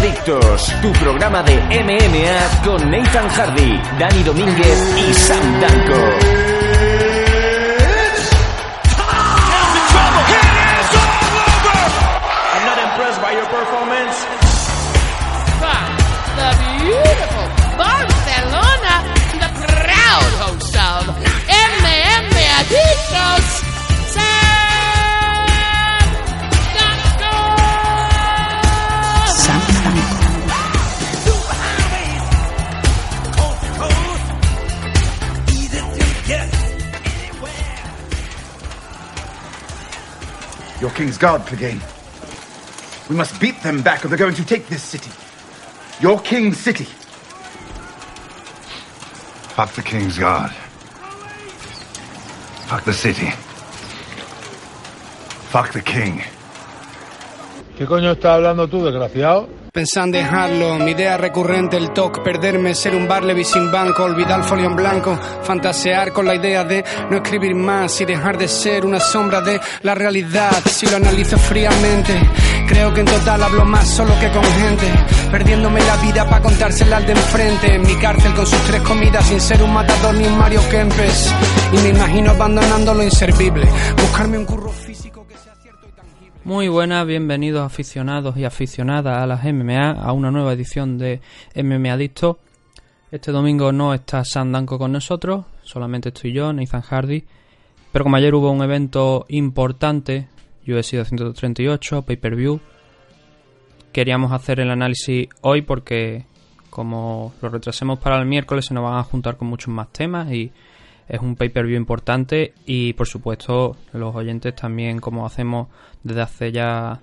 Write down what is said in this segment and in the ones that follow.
Adictos, tu programa de MMA con Nathan Hardy, Dani Domínguez y Sam Danko. Your king's guard, Clegane. We must beat them back or they're going to take this city. Your king's city. Fuck the king's guard. Fuck the city. Fuck the king. ¿Qué coño estás hablando tú, desgraciado? Pensaba en dejarlo, mi idea recurrente, el TOC, perderme, ser un Barleby sin banco, olvidar el folio en blanco, fantasear con la idea de no escribir más y dejar de ser una sombra de la realidad. Si lo analizo fríamente, creo que en total hablo más solo que con gente, perdiéndome la vida para contársela al de enfrente, en mi cárcel con sus tres comidas, sin ser un matador ni un Mario Kempes, y me imagino abandonando lo inservible, buscarme un curro físico que sea... Muy buenas, bienvenidos aficionados y aficionadas a las MMA, a una nueva edición de MMA Adicto. Este domingo no está Sam Danko con nosotros, solamente estoy yo, Nathan Hardy. Pero como ayer hubo un evento importante, UFC 238, pay-per-view, queríamos hacer el análisis hoy porque como lo retrasemos para el miércoles se nos van a juntar con muchos más temas y... es un pay-per-view importante y, por supuesto, los oyentes también, como hacemos desde hace ya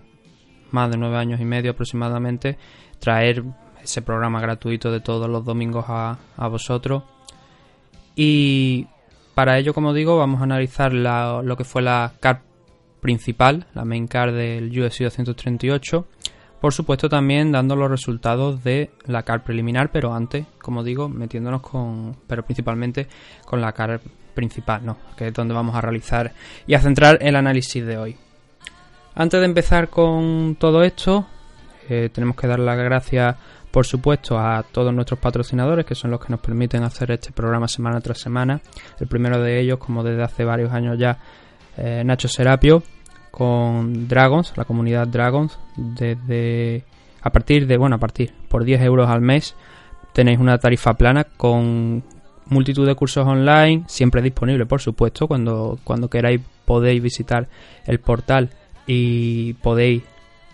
más de 9 años y medio aproximadamente, traer ese programa gratuito de todos los domingos a vosotros. Y para ello, como digo, vamos a analizar lo que fue la card principal, la main card del UFC 238. Por supuesto, también dando los resultados de la card preliminar, pero antes, como digo, metiéndonos pero principalmente con la card principal, ¿no? Que es donde vamos a realizar y a centrar el análisis de hoy. Antes de empezar con todo esto, tenemos que dar las gracias, por supuesto, a todos nuestros patrocinadores, que son los que nos permiten hacer este programa semana tras semana. El primero de ellos, como desde hace varios años ya, Nacho Serapio, con Dragons, la comunidad Dragons, a partir por 10 euros al mes tenéis una tarifa plana con multitud de cursos online, siempre disponible, por supuesto. Cuando queráis podéis visitar el portal y podéis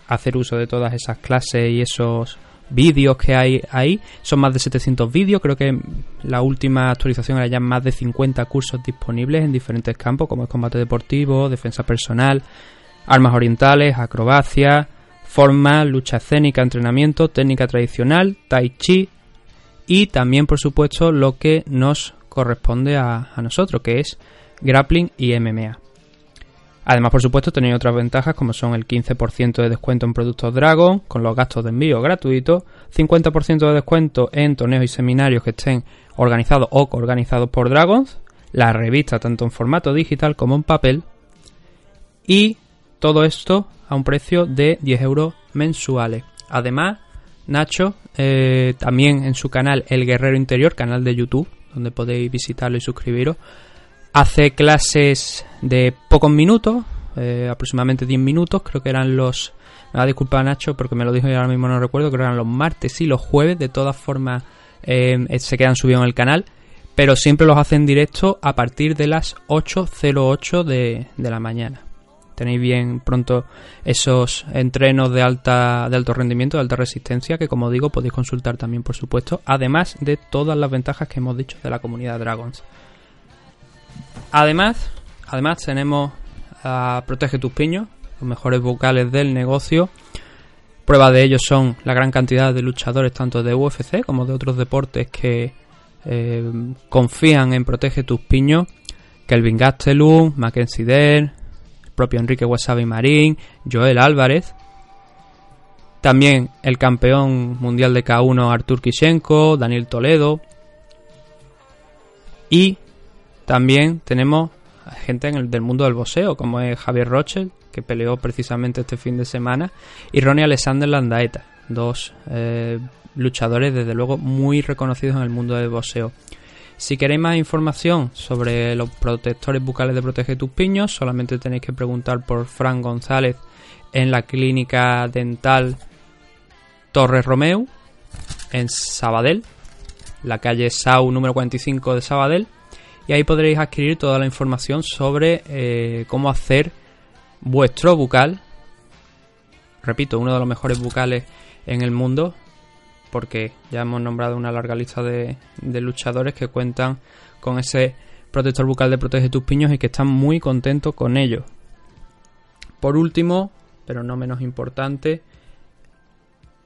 hacer uso de todas esas clases y esos vídeos que hay ahí. Son más de 700 vídeos, creo que la última actualización era ya más de 50 cursos disponibles en diferentes campos, como es combate deportivo, defensa personal, armas orientales, acrobacia, forma, lucha escénica, entrenamiento, técnica tradicional, tai chi y también, por supuesto, lo que nos corresponde a nosotros, que es grappling y MMA. Además, por supuesto, tenéis otras ventajas como son el 15% de descuento en productos Dragon, con los gastos de envío gratuitos, 50% de descuento en torneos y seminarios que estén organizados o coorganizados por Dragons, la revista tanto en formato digital como en papel, y todo esto a un precio de 10 euros mensuales. Además, Nacho, también en su canal El Guerrero Interior, canal de YouTube, donde podéis visitarlo y suscribiros, hace clases de pocos minutos, aproximadamente 10 minutos, creo que eran los... Me va a disculpar Nacho porque me lo dijo y ahora mismo no recuerdo, creo que eran los martes y los jueves. De todas formas, se quedan subidos en el canal, pero siempre los hacen en directo a partir de las 8:08 de la mañana. Tenéis bien pronto esos entrenos de alto rendimiento, de alta resistencia, que como digo podéis consultar también, por supuesto, además de todas las ventajas que hemos dicho de la comunidad Dragons. Además tenemos a Protege tus piños, los mejores vocales del negocio. Prueba de ello son la gran cantidad de luchadores tanto de UFC como de otros deportes que confían en Protege tus piños. Kelvin Gastelum, Mackenzie Dern, el propio Enrique Wasabi Marín, Joel Álvarez. También el campeón mundial de K1 Artur Kishenko, Daniel Toledo. Y... también tenemos gente del mundo del boxeo, como es Javier Rochel, que peleó precisamente este fin de semana, y Ronnie Alexander Landaeta, Dos luchadores, desde luego, muy reconocidos en el mundo del boxeo. Si queréis más información sobre los protectores bucales de Protege Tus Piños, solamente tenéis que preguntar por Fran González en la clínica dental Torres Romeu, en Sabadell, la calle Sau número 45 de Sabadell, y ahí podréis adquirir toda la información sobre cómo hacer vuestro bucal. Repito, uno de los mejores bucales en el mundo, porque ya hemos nombrado una larga lista de luchadores que cuentan con ese protector bucal de Protege Tus Piños y que están muy contentos con ello. Por último, pero no menos importante,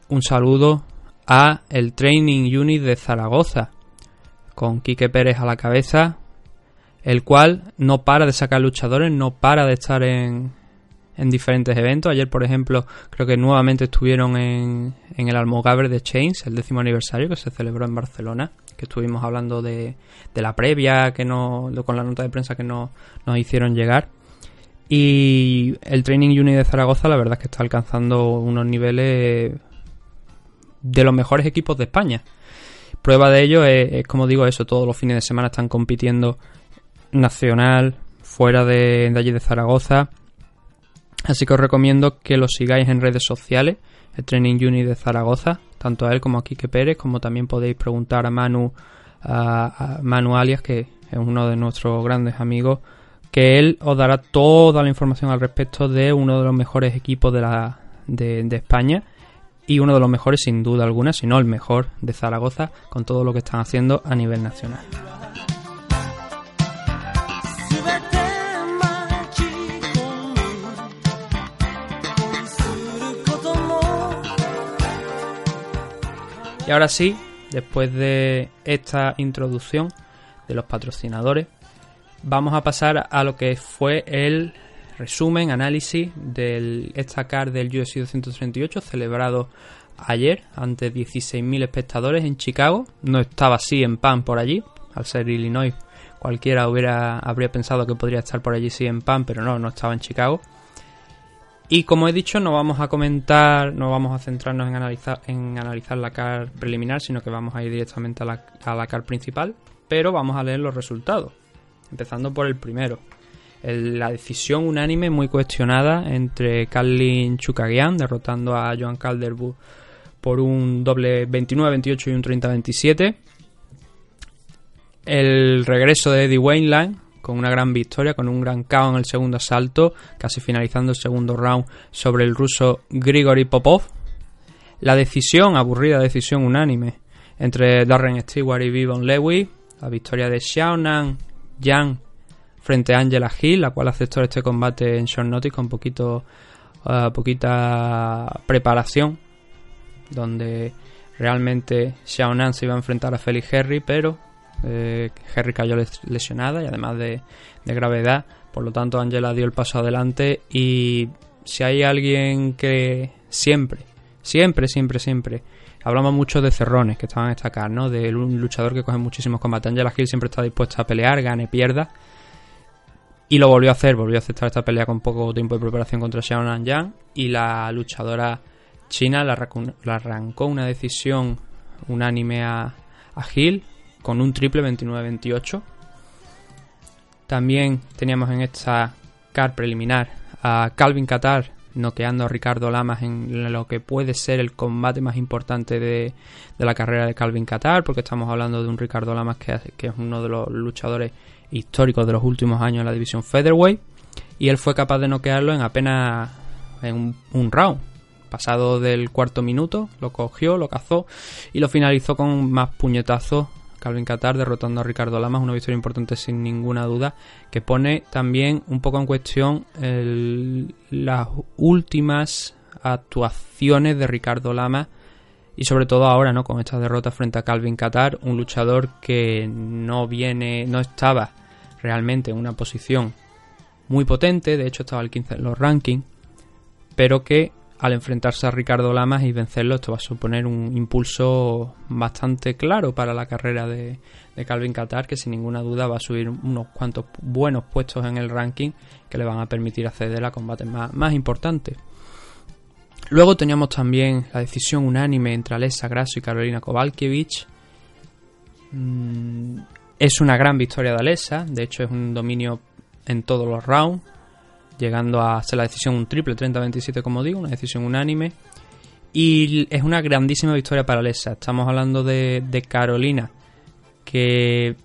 un saludo a el Training Unit de Zaragoza, con Quique Pérez a la cabeza, el cual no para de sacar luchadores, no para de estar en diferentes eventos. Ayer, por ejemplo, creo que nuevamente estuvieron en el Almogabre de Chains, el 10º aniversario que se celebró en Barcelona, que estuvimos hablando de la previa, que no, con la nota de prensa que no nos hicieron llegar. Y el Training Unit de Zaragoza, la verdad es que está alcanzando unos niveles de los mejores equipos de España. Prueba de ello es como digo, eso, todos los fines de semana están compitiendo nacional, fuera de allí de Zaragoza. Así que os recomiendo que lo sigáis en redes sociales, el Training Unit de Zaragoza, tanto a él como a Quique Pérez, como también podéis preguntar a Manu Alias, que es uno de nuestros grandes amigos, que él os dará toda la información al respecto de uno de los mejores equipos de España y uno de los mejores, sin duda alguna, si no el mejor, de Zaragoza, con todo lo que están haciendo a nivel nacional. Y ahora sí, después de esta introducción de los patrocinadores, vamos a pasar a lo que fue el resumen, análisis de esta card del UFC 238 celebrado ayer ante 16.000 espectadores en Chicago. No estaba así en Pan por allí, al ser Illinois cualquiera habría pensado que podría estar por allí sí en Pan, pero no estaba en Chicago. Y como he dicho, no vamos a centrarnos en analizar la card preliminar, sino que vamos a ir directamente a la card principal, pero vamos a leer los resultados. Empezando por el primero. La decisión unánime muy cuestionada entre Katlyn Chookagian, derrotando a Joan Calderwood por un doble 29-28 y un 30-27. El regreso de Eddie Wineland, con una gran victoria, con un gran KO en el segundo asalto, casi finalizando el segundo round sobre el ruso Grigori Popov. La aburrida decisión unánime entre Darren Stewart y Devon Levi, la victoria de Xiaonan Yang frente a Angela Hill, la cual aceptó este combate en short notice con poquita preparación, donde realmente Xiaonan se iba a enfrentar a Felix Herry, pero Herry cayó lesionada y además de gravedad, por lo tanto Angela dio el paso adelante. Y si hay alguien que siempre hablamos mucho de Cerrone, que estaban en esta cara, ¿no? De un luchador que coge muchísimos combates, Angela Hill siempre está dispuesta a pelear, gane, pierda, y lo volvió a aceptar esta pelea con poco tiempo de preparación contra Xiaonan Yang, y la luchadora china la arrancó una decisión unánime a Hill con un triple 29-28. También teníamos en esta card preliminar a Calvin Kattar noqueando a Ricardo Lamas en lo que puede ser el combate más importante de la carrera de Calvin Kattar, porque estamos hablando de un Ricardo Lamas que es uno de los luchadores históricos de los últimos años en la división featherweight, y él fue capaz de noquearlo en apenas un round. Pasado del cuarto minuto, lo cogió, lo cazó y lo finalizó con más puñetazos Calvin Kattar, derrotando a Ricardo Lamas. Una victoria importante sin ninguna duda, que pone también un poco en cuestión las últimas actuaciones de Ricardo Lamas, y sobre todo ahora, ¿no?, con esta derrota frente a Calvin Kattar, un luchador que no estaba realmente en una posición muy potente, de hecho estaba al 15 en los rankings, pero que al enfrentarse a Ricardo Lamas y vencerlo, esto va a suponer un impulso bastante claro para la carrera de Calvin Kattar, que sin ninguna duda va a subir unos cuantos buenos puestos en el ranking que le van a permitir acceder a combates más importantes. Luego teníamos también la decisión unánime entre Alessa Grasso y Karolína Kovalkiewicz. Es una gran victoria de Alessa, de hecho es un dominio en todos los rounds, llegando a hacer la decisión un triple 30-27, como digo, una decisión unánime. Y es una grandísima victoria para Alessa. Estamos hablando de Karolína, que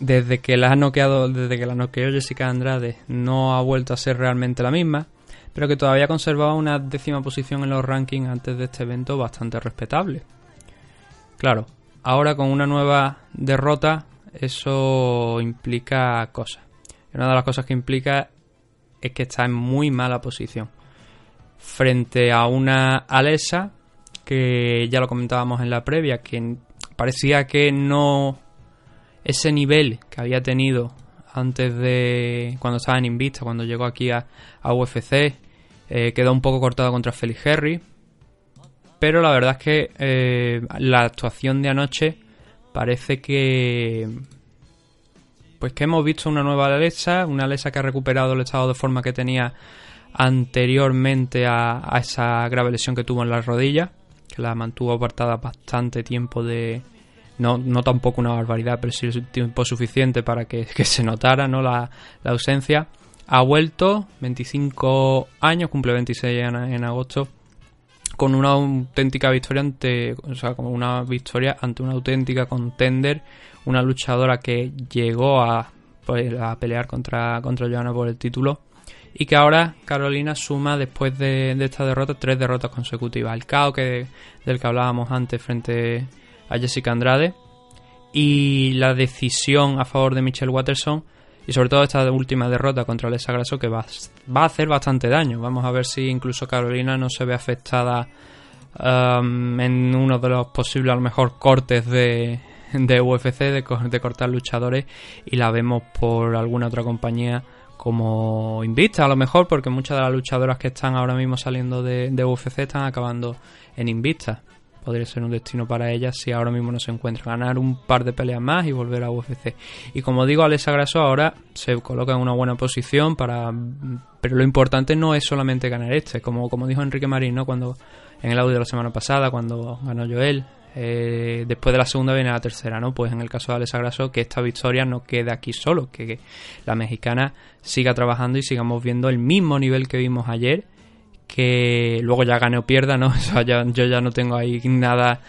desde que la ha noqueado, desde que la noqueó Jessica Andrade, no ha vuelto a ser realmente la misma, pero que todavía conservaba una 10ª posición en los rankings antes de este evento bastante respetable. Claro, ahora con una nueva derrota, eso implica cosas. Una de las cosas que implica es que está en muy mala posición frente a una Alessa que ya lo comentábamos en la previa, que parecía que no, ese nivel que había tenido antes de cuando estaba en Invicta, cuando llegó aquí a UFC, quedó un poco cortado contra Félix Herry, pero la verdad es que la actuación de anoche parece que pues que hemos visto una nueva Alessa, una Alessa que ha recuperado el estado de forma que tenía anteriormente a esa grave lesión que tuvo en la rodilla, que la mantuvo apartada bastante tiempo de... No tampoco una barbaridad, pero sí el tiempo suficiente para que se notara, ¿no?, la ausencia. Ha vuelto, 25 años, cumple 26 en agosto, con una auténtica victoria ante... O sea, con una victoria ante una auténtica contender, una luchadora que llegó a pelear contra Joanna por el título. Y que ahora Karolína suma, después de esta derrota, 3 derrotas consecutivas. El KO del que hablábamos antes frente a Jessica Andrade, y la decisión a favor de Michelle Watterson, y sobre todo esta última derrota contra Alessa Grasso, que va a hacer bastante daño. Vamos a ver si incluso Karolína no se ve afectada en uno de los posibles, a lo mejor, cortes de UFC, de cortar luchadores, y la vemos por alguna otra compañía como Invicta, a lo mejor, porque muchas de las luchadoras que están ahora mismo saliendo de UFC están acabando en Invicta. Podría ser un destino para ellas si ahora mismo no se encuentran, ganar un par de peleas más y volver a UFC. Y como digo, Alessa Grasso ahora se coloca en una buena posición para... Pero lo importante no es solamente ganar este, como dijo Enrique Marín, ¿no?, cuando en el audio de la semana pasada, cuando ganó Joel, después de la segunda viene la tercera, ¿no? Pues en el caso de Alessa Grasso, que esta victoria no quede aquí solo, que la mexicana siga trabajando y sigamos viendo el mismo nivel que vimos ayer, que luego ya gane o pierda, ¿no? O sea, yo ya no tengo ahí nada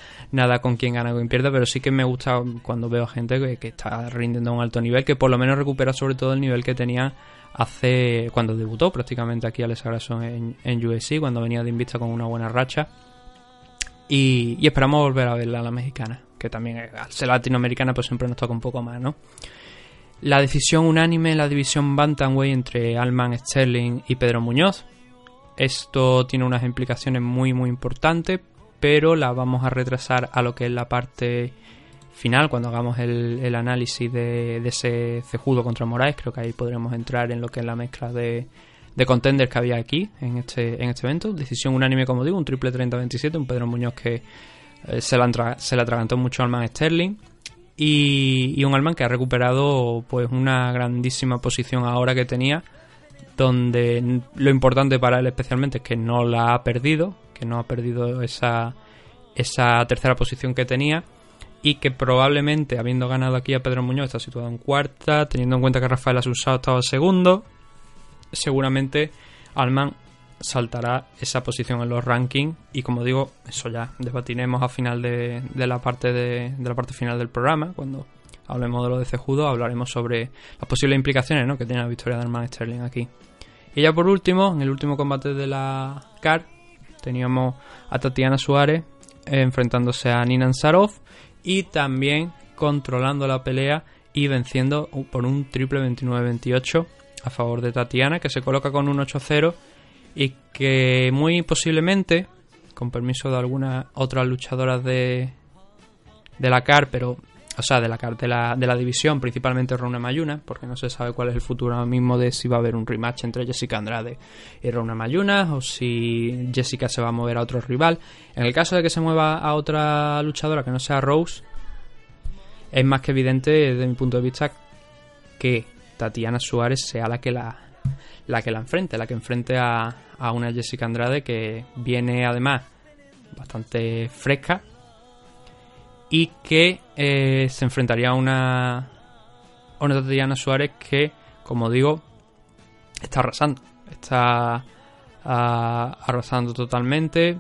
con quién gana o quién pierda, pero sí que me gusta cuando veo gente que está rindiendo a un alto nivel, que por lo menos recupera sobre todo el nivel que tenía hace cuando debutó prácticamente aquí Alessa Grasso en UFC, cuando venía de Invicta con una buena racha. Y esperamos volver a verla, la mexicana, que también al ser latinoamericana pues siempre nos toca un poco más, ¿no? La decisión unánime en la división bantamweight entre Aljamain Sterling y Pedro Munhoz. Esto tiene unas implicaciones muy muy importantes, pero la vamos a retrasar a lo que es la parte final, cuando hagamos el análisis de ese Cejudo contra Moraes. Creo que ahí podremos entrar en lo que es la mezcla de contenders que había aquí en este evento. Decisión unánime, como digo, un triple 30-27, un Pedro Munhoz que se la atragantó mucho a Aljamain Sterling, y un Aljamain que ha recuperado pues una grandísima posición ahora que tenía, donde lo importante para él especialmente es que no la ha perdido, que no ha perdido esa tercera posición que tenía, y que probablemente, habiendo ganado aquí a Pedro Munhoz, está situado en cuarta, teniendo en cuenta que Rafael Asunzao estaba segundo, seguramente Aljamain saltará esa posición en los rankings. Y como digo, eso ya debatiremos a final de la parte final del programa, cuando hablemos de lo de Cejudo, hablaremos sobre las posibles implicaciones, ¿no?, que tiene la victoria de Aljamain Sterling aquí. Y ya por último, en el último combate de la CAR, teníamos a Tatiana Suárez enfrentándose a Nina Ansarov, y también controlando la pelea y venciendo por un triple 29-28 a favor de Tatiana, que se coloca con un 8-0 y que muy posiblemente, con permiso de algunas otras luchadoras de la CAR, pero... O sea, de la división, principalmente Rouna Mayuna, porque no se sabe cuál es el futuro ahora mismo de si va a haber un rematch entre Jéssica Andrade y Rouna Mayuna, o si Jéssica se va a mover a otro rival. En el caso de que se mueva a otra luchadora que no sea Rose, es más que evidente, desde mi punto de vista, que Tatiana Suárez sea la que la la que enfrente a una Jessica Andrade que viene además bastante fresca y que se enfrentaría a una Tatiana Suárez que, como digo, está arrasando. Está arrasando totalmente.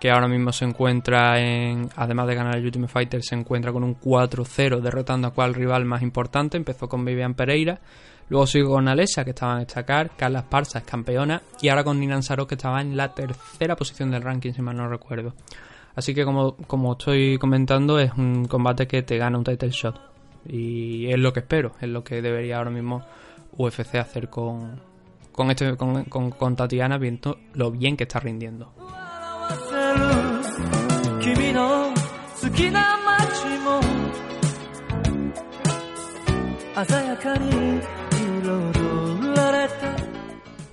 Que ahora mismo se encuentra en... Además de ganar el Ultimate Fighter, se encuentra con un 4-0, derrotando a cual rival más importante. Empezó con Vivian Pereira. Luego siguió con Alessa, que estaba en destacar. Carla Esparza es campeona. Y ahora con Ninan Sarov, que estaba en la tercera posición del ranking, si mal no recuerdo. Así que, como estoy comentando, es un combate que te gana un title shot. Y es lo que espero. Es lo que debería ahora mismo UFC hacer con Tatiana, viendo lo bien que está rindiendo.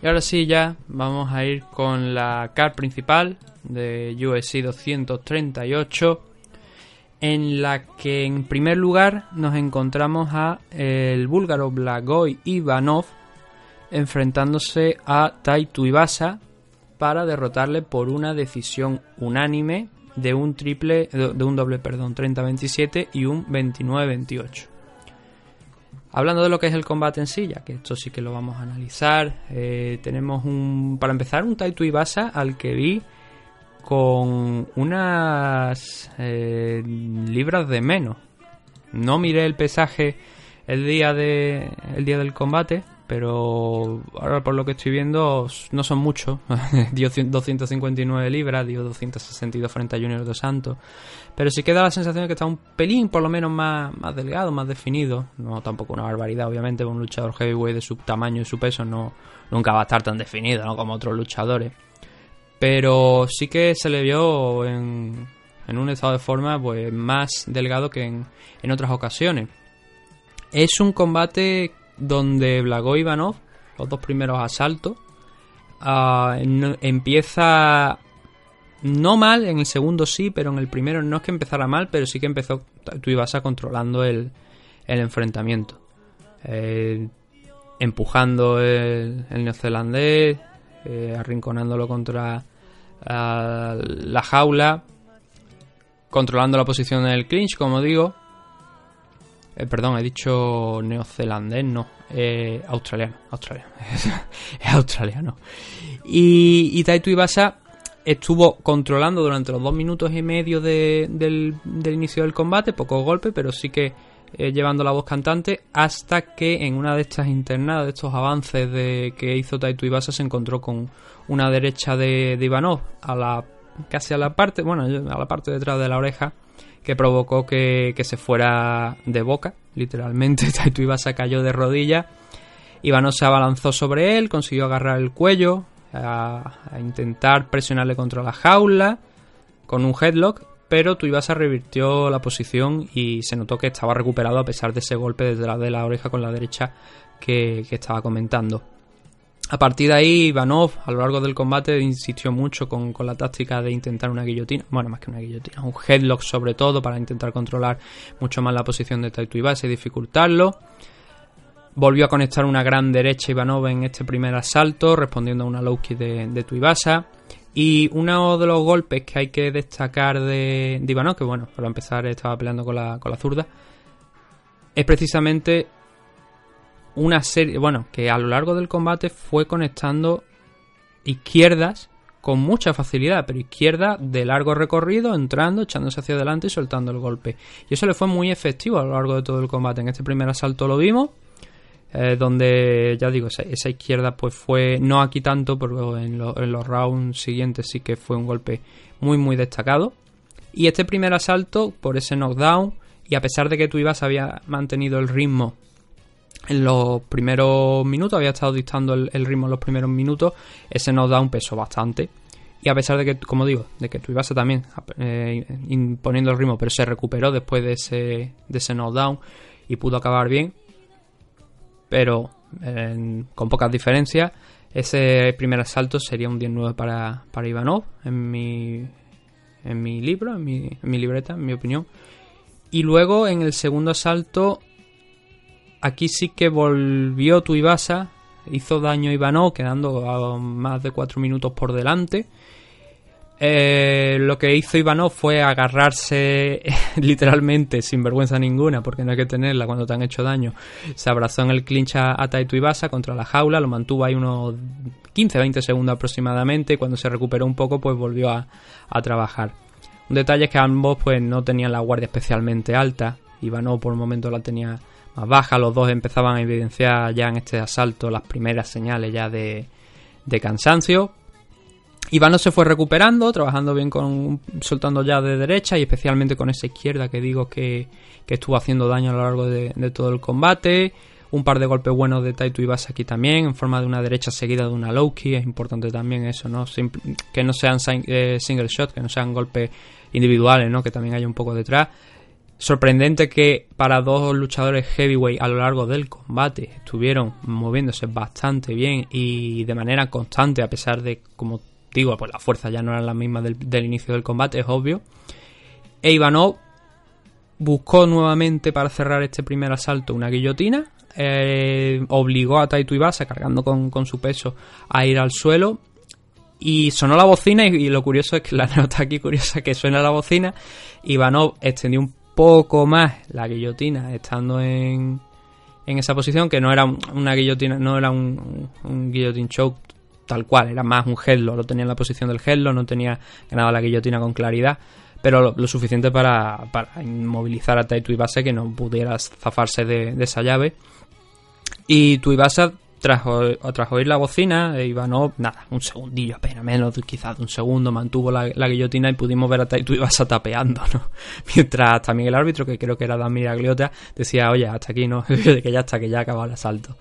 Y ahora sí, ya vamos a ir con la card principal de UFC 238, en la que en primer lugar nos encontramos a el búlgaro Blagoy Ivanov enfrentándose a Tai Tuivasa para derrotarle por una decisión unánime de un doble 30-27 y un 29-28. Hablando de lo que es el combate en sí, ya que esto sí que lo vamos a analizar, tenemos para empezar un Tai Tuivasa al que vi con unas libras de menos. No miré el pesaje el día del combate, pero ahora por lo que estoy viendo no son muchos. Dio 259 libras, dio 262 frente a Junior Dos Santos, pero sí que da la sensación de que está un pelín por lo menos más delgado, más definido. No tampoco una barbaridad, obviamente, un luchador heavyweight de su tamaño y su peso no nunca va a estar tan definido, ¿no?, como otros luchadores, pero sí que se le vio en un estado de forma pues más delgado que en otras ocasiones. Es un combate donde Blagoy Ivanov, los dos primeros asaltos, empieza no mal. En el segundo sí, pero en el primero no es que empezara mal, pero sí que empezó Tuivasa controlando el enfrentamiento, empujando el neozelandés, arrinconándolo contra la jaula, controlando la posición del clinch, como digo. Perdón, he dicho neozelandés, no. Australiano. Es australiano. Y Tai Tuivasa estuvo controlando durante los 2 minutos y medio del inicio del combate. Pocos golpes, pero sí que llevando la voz cantante. Hasta que en una de estas internadas, de estos avances que hizo Tai Tuivasa, se encontró con una derecha de Ivanov casi a la parte detrás de la oreja, que provocó que se fuera de boca, literalmente. Tai Tuivasa cayó de rodillas. Ivanov se abalanzó sobre él, consiguió agarrar el cuello, a intentar presionarle contra la jaula con un headlock, pero Tuivasa revirtió la posición y se notó que estaba recuperado a pesar de ese golpe detrás de la oreja con la derecha que estaba comentando. A partir de ahí, Ivanov a lo largo del combate insistió mucho con la táctica de intentar una guillotina. Bueno, más que una guillotina, un headlock sobre todo, para intentar controlar mucho más la posición de Tai Tuivasa y dificultarlo. Volvió a conectar una gran derecha Ivanov en este primer asalto, respondiendo a una low kick de Tuivasa. Y uno de los golpes que hay que destacar de Ivanov, que bueno, para empezar estaba peleando con la zurda, es precisamente... una serie, bueno, que a lo largo del combate fue conectando izquierdas con mucha facilidad, pero izquierdas de largo recorrido, entrando, echándose hacia adelante y soltando el golpe. Y eso le fue muy efectivo a lo largo de todo el combate. En este primer asalto lo vimos, donde, ya digo, esa izquierda pues fue, no aquí tanto, pero en los rounds siguientes sí que fue un golpe muy muy destacado. Y este primer asalto, por ese knockdown, y a pesar de que Tuivasa había mantenido el ritmo en los primeros minutos, había estado dictando el ritmo en los primeros minutos, ese nos da un peso bastante. Y a pesar de que, como digo, de que Tuivasa también imponiendo el ritmo, pero se recuperó después de ese knockdown y pudo acabar bien, pero con pocas diferencias. Ese primer asalto sería un 10-9 para Ivanov en mi libro, en mi libreta, en mi opinión. Y luego en el segundo asalto, aquí sí que volvió Tuivasa hizo daño a Ivanov, quedando a más de 4 minutos por delante. Lo que hizo Ivanov fue agarrarse literalmente, sin vergüenza ninguna, porque no hay que tenerla cuando te han hecho daño. Se abrazó en el clinch a Tai Tuivasa contra la jaula, lo mantuvo ahí unos 15-20 segundos aproximadamente, y cuando se recuperó un poco pues volvió a trabajar. Un detalle es que ambos pues no tenían la guardia especialmente alta. Ivanov por un momento la tenía más baja, los dos empezaban a evidenciar ya en este asalto las primeras señales ya de cansancio. Ivanov se fue recuperando, trabajando bien soltando ya de derecha y especialmente con esa izquierda que digo que estuvo haciendo daño a lo largo de todo el combate. Un par de golpes buenos de Tai Tuivasa aquí también, en forma de una derecha seguida de una low key. Es importante también eso, ¿no? Que no sean single shot, que no sean golpes individuales, ¿no? Que también haya un poco detrás. Sorprendente que para dos luchadores heavyweight a lo largo del combate estuvieron moviéndose bastante bien y de manera constante, a pesar de, como digo, pues la fuerza ya no era la misma del inicio del combate, es obvio. E Ivanov buscó nuevamente para cerrar este primer asalto una guillotina, obligó a Tai Tuivasa, cargando con su peso, a ir al suelo. Y sonó la bocina y lo curioso es que la nota aquí curiosa que suena la bocina. Ivanov extendió un poco más la guillotina estando en esa posición, que no era una guillotina, no era un guillotine choke tal cual, era más un headlock, lo tenía en la posición del headlock, no tenía ganado la guillotina con claridad, pero lo suficiente para inmovilizar a Tai Tuivasa, que no pudiera zafarse de esa llave. Y Tuivasa tras oír la bocina, Ivanov, nada, un segundillo apenas, menos quizás de un segundo, mantuvo la guillotina y pudimos ver a Tai Tuivasa tapeando, ¿no? Mientras también el árbitro, que creo que era Dani Domínguez, decía, oye, hasta aquí, ¿no? Que ya está, que ya ha acabado el asalto.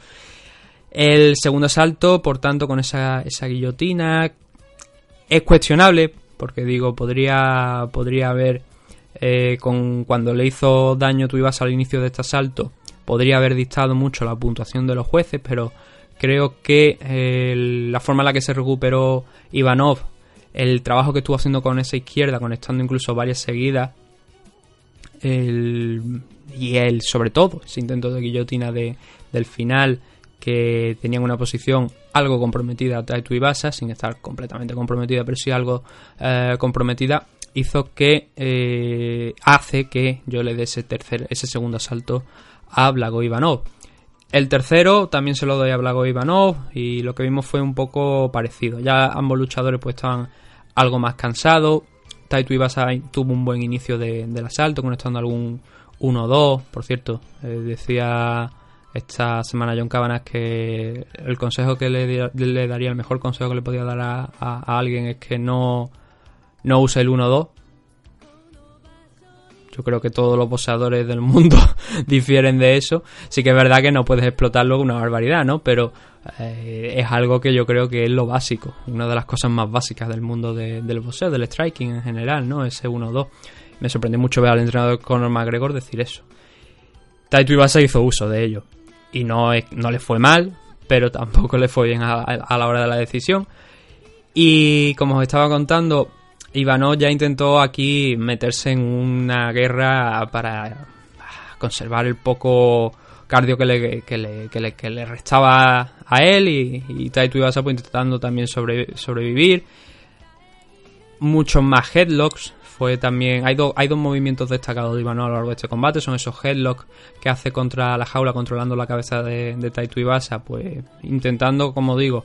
El segundo asalto, por tanto, con esa guillotina, es cuestionable, porque digo, podría haber, cuando le hizo daño Tuivasa al inicio de este asalto, podría haber dictado mucho la puntuación de los jueces, pero creo que la forma en la que se recuperó Ivanov, el trabajo que estuvo haciendo con esa izquierda, conectando incluso varias seguidas, y sobre todo ese intento de guillotina del final, que tenían una posición algo comprometida a Tai Tuivasa, sin estar completamente comprometida, pero sí algo comprometida, hizo que hace que yo le dé ese segundo asalto a Blagoy Ivanov. El tercero también se lo doy a Blagoy Ivanov, y lo que vimos fue un poco parecido. Ya ambos luchadores pues estaban algo más cansados. Tai Tuivasa tuvo un buen inicio del asalto, conectando algún 1-2. Por cierto, decía esta semana John Cabanas que el consejo que le daría, el mejor consejo que le podía dar a alguien, es que no use el 1-2. Yo creo que todos los boxeadores del mundo difieren de eso. Sí que es verdad que no puedes explotarlo, una barbaridad, ¿no? Pero es algo que yo creo que es lo básico. Una de las cosas más básicas del mundo del boxeo, del striking en general, ¿no? Ese 1-2. Me sorprendió mucho ver al entrenador Conor McGregor decir eso. Tai Tuivasa hizo uso de ello. Y no le fue mal, pero tampoco le fue bien a la hora de la decisión. Y como os estaba contando, Ivanov ya intentó aquí meterse en una guerra para conservar el poco cardio que le restaba a él, y Tai Tuivasa pues intentando también sobrevivir. Muchos más headlocks. Fue también hay dos movimientos destacados de Ivanov a lo largo de este combate. Son esos headlocks que hace contra la jaula, controlando la cabeza de Tai Tuivasa, pues intentando, como digo,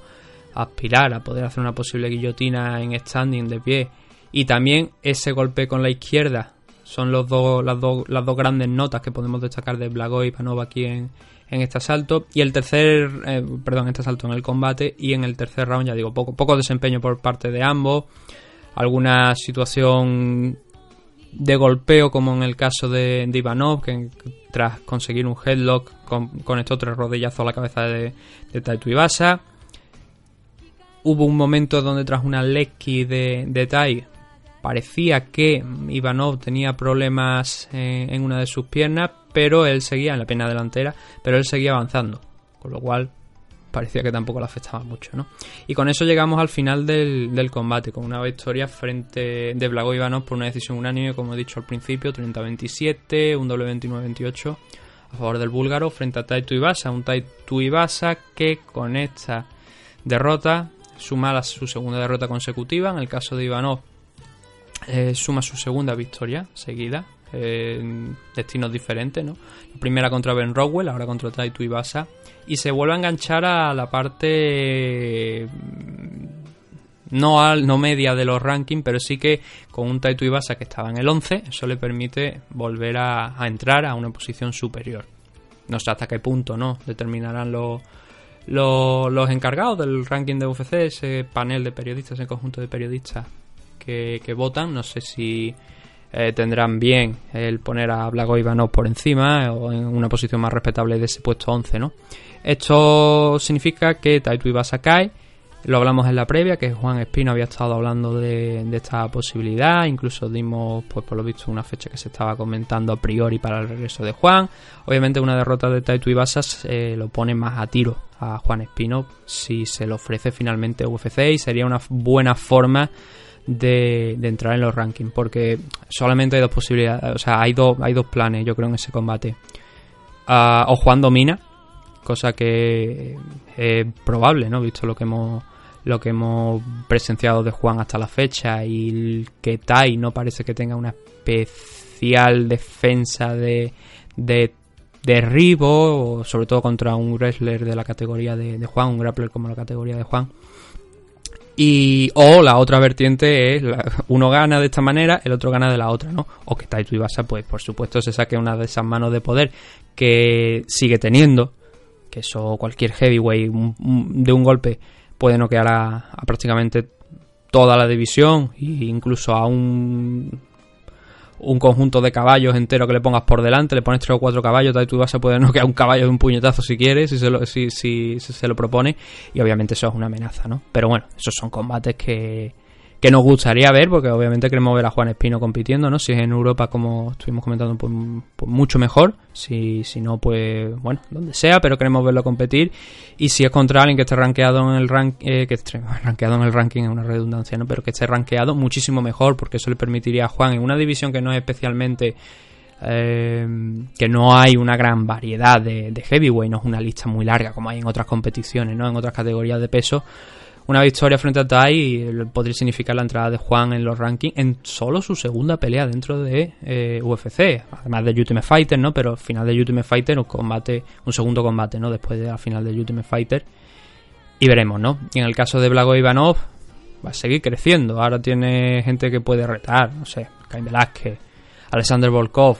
aspirar a poder hacer una posible guillotina en standing de pie. Y también ese golpe con la izquierda son las dos grandes notas que podemos destacar de Blagoy Ivanov aquí en este asalto. Y el tercer, este asalto en el combate. Y en el tercer round, ya digo, poco desempeño por parte de ambos. Alguna situación de golpeo, como en el caso de Ivanov, que tras conseguir un headlock conectó tres rodillazos a la cabeza de Tai Tuivasa. Hubo un momento donde tras una leg kick de Tai parecía que Ivanov tenía problemas en una de sus piernas, pero él seguía en la pierna delantera, pero él seguía avanzando, con lo cual parecía que tampoco le afectaba mucho, ¿no? Y con eso llegamos al final del combate, con una victoria frente de Blagoy Ivanov por una decisión unánime, como he dicho al principio, 30-27, un doble 29-28 a favor del búlgaro frente a Tai Tuivasa. Un Tai Tuivasa que con esta derrota suma su segunda derrota consecutiva. En el caso de Ivanov suma su segunda victoria seguida. Destinos diferentes, ¿no? La primera contra Ben Rowell, ahora contra Tai Tuivasa, y se vuelve a enganchar a la parte no media de los rankings, pero sí que con un Tai Tuivasa que estaba en el 11, eso le permite volver a entrar a una posición superior. No sé hasta qué punto, ¿no? Determinarán los encargados del ranking de UFC, ese panel de periodistas, ese conjunto de periodistas que votan. No sé si tendrán bien el poner a Blagoy Ivanov por encima o en una posición más respetable de ese puesto 11, ¿no? Esto significa que Tai Tuivasa cae. Lo hablamos en la previa, que Juan Espino había estado hablando de esta posibilidad. Incluso dimos, pues por lo visto, una fecha que se estaba comentando a priori para el regreso de Juan. Obviamente una derrota de Tai Tuivasa lo pone más a tiro a Juan Espino si se le ofrece finalmente UFC, y sería una buena forma de entrar en los rankings, porque solamente hay dos posibilidades, o sea, hay dos planes, yo creo, en ese combate. O Juan domina, cosa que es probable, ¿no? Visto lo que hemos presenciado de Juan hasta la fecha, y que Tai no parece que tenga una especial defensa de derribo, sobre todo contra un wrestler de la categoría de Juan, un grappler como la categoría de Juan. Y la otra vertiente es uno gana de esta manera, el otro gana de la otra, ¿no? O que Tai Tuivasa, pues por supuesto, se saque una de esas manos de poder que sigue teniendo, que eso cualquier heavyweight de un golpe puede noquear a prácticamente toda la división, e incluso a un conjunto de caballos entero que le pongas por delante, le pones 3 o 4 caballos, Tai Tuivasa puede noquear un caballo de un puñetazo si quiere, si se lo propone, y obviamente eso es una amenaza, ¿no? Pero bueno, esos son combates que nos gustaría ver, porque obviamente queremos ver a Juan Espino compitiendo, ¿no? Si es en Europa, como estuvimos comentando, pues mucho mejor. Si no, pues bueno, donde sea, pero queremos verlo competir. Y si es contra alguien que esté rankeado en el ranking, es una redundancia, ¿no? Pero que esté rankeado muchísimo mejor, porque eso le permitiría a Juan, en una división que no es especialmente, que no hay una gran variedad de heavyweight, no es una lista muy larga como hay en otras competiciones, ¿no? En otras categorías de peso. Una victoria frente a Tai podría significar la entrada de Juan en los rankings en solo su segunda pelea dentro de UFC, además de Ultimate Fighter, ¿no? Pero al final de Ultimate Fighter, un segundo combate, ¿no? Después de la final de Ultimate Fighter. Y veremos, ¿no? Y en el caso de Blagoy Ivanov, va a seguir creciendo. Ahora tiene gente que puede retar, no sé, Cain Velázquez, Alexander Volkov.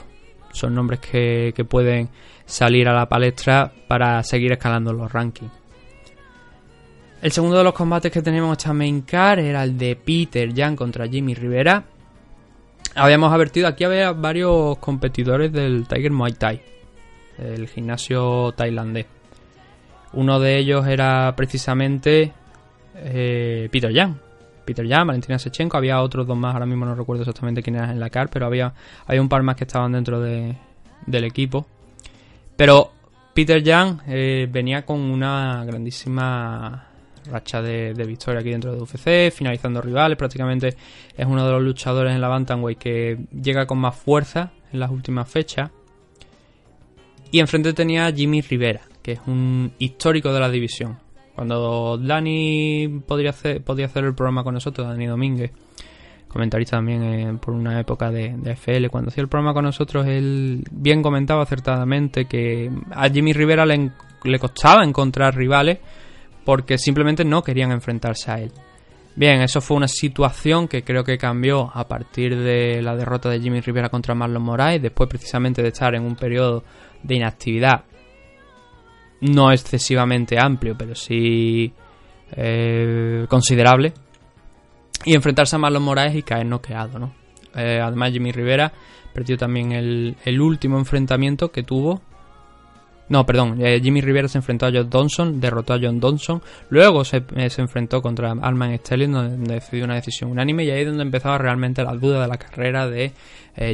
Son nombres que pueden salir a la palestra para seguir escalando los rankings. El segundo de los combates que tenemos esta main card era el de Petr Yan contra Jimmy Rivera. Habíamos advertido, aquí había varios competidores del Tiger Muay Thai, el gimnasio tailandés. Uno de ellos era precisamente Petr Yan. Petr Yan, Valentina Shechenko, había otros dos más, ahora mismo no recuerdo exactamente quién era en la card, pero había un par más que estaban dentro del equipo. Pero Petr Yan venía con una grandísima racha de victoria aquí dentro de UFC, finalizando rivales. Prácticamente es uno de los luchadores en la bantamweight que llega con más fuerza en las últimas fechas. Y enfrente tenía a Jimmy Rivera, que es un histórico de la división. Cuando Dani podía hacer el programa con nosotros, Dani Domínguez, comentarista también por una época de FL, cuando hacía el programa con nosotros, él bien comentaba acertadamente que a Jimmy Rivera le costaba encontrar rivales, porque simplemente no querían enfrentarse a él. Bien, eso fue una situación que creo que cambió a partir de la derrota de Jimmy Rivera contra Marlon Moraes, después precisamente de estar en un periodo de inactividad no excesivamente amplio, pero sí considerable, y enfrentarse a Marlon Moraes y caer noqueado, ¿no? Además, Jimmy Rivera perdió también el último enfrentamiento que tuvo. Jimmy Rivera se enfrentó a John Dodson, derrotó a John Dodson, luego se enfrentó contra Aljamain Sterling, donde decidió una decisión unánime, y ahí es donde empezaba realmente la duda de la carrera de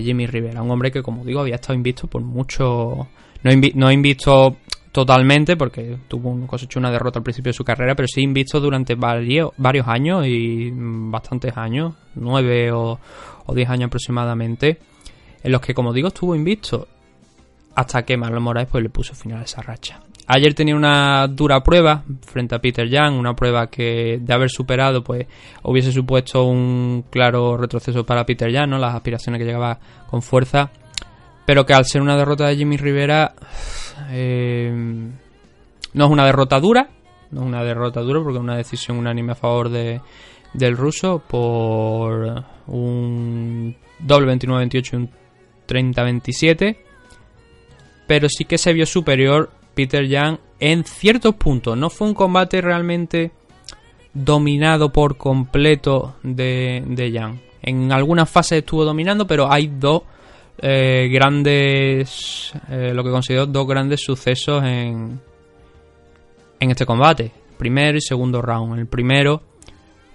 Jimmy Rivera, un hombre que, como digo, había estado invisto por mucho, no invisto totalmente, porque cosechó una derrota al principio de su carrera, pero sí invisto durante varios años, y bastantes años, 9 o 10 años aproximadamente, en los que, como digo, estuvo invisto. hasta que Marlon Moraes pues, le puso final a esa racha. Ayer tenía una dura prueba frente a Petr Yan, una prueba que de haber superado pues hubiese supuesto un claro retroceso para Petr Yan, ¿no? Las aspiraciones que llegaba con fuerza, pero que al ser una derrota de Jimmy Rivera no es una derrota dura, porque es una decisión unánime a favor del ruso por un doble 29-28 y un 30-27, pero sí que se vio superior Petr Yan en ciertos puntos. No fue un combate realmente dominado por completo de Yan. En algunas fases estuvo dominando, pero hay dos grandes, lo que considero dos grandes sucesos en este combate, primero y segundo round. El primero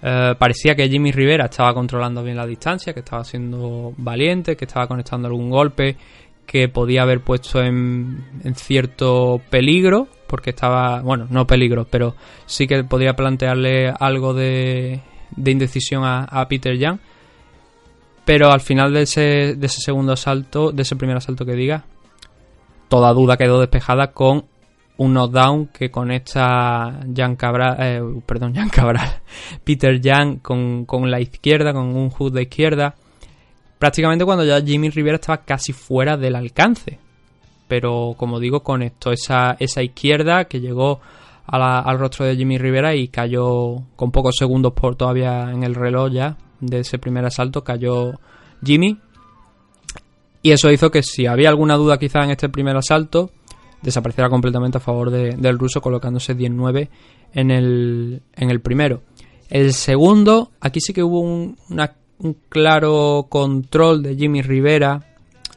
parecía que Jimmy Rivera estaba controlando bien la distancia, que estaba siendo valiente, que estaba conectando algún golpe que podía haber puesto en cierto peligro, porque estaba, bueno, no peligro, pero sí que podría plantearle algo de indecisión a Petr Yan. Pero al final de ese segundo asalto, de ese primer asalto que diga, toda duda quedó despejada con un knockdown que conecta Petr Yan con la izquierda, con un hook de izquierda, prácticamente cuando ya Jimmy Rivera estaba casi fuera del alcance. Pero como digo, conectó esa izquierda que llegó al rostro de Jimmy Rivera y cayó con pocos segundos por todavía en el reloj ya de ese primer asalto, cayó Jimmy. Y eso hizo que si había alguna duda quizá en este primer asalto, desapareciera completamente a favor del ruso, colocándose 10-9 en el primero. El segundo, aquí sí que hubo un claro control de Jimmy Rivera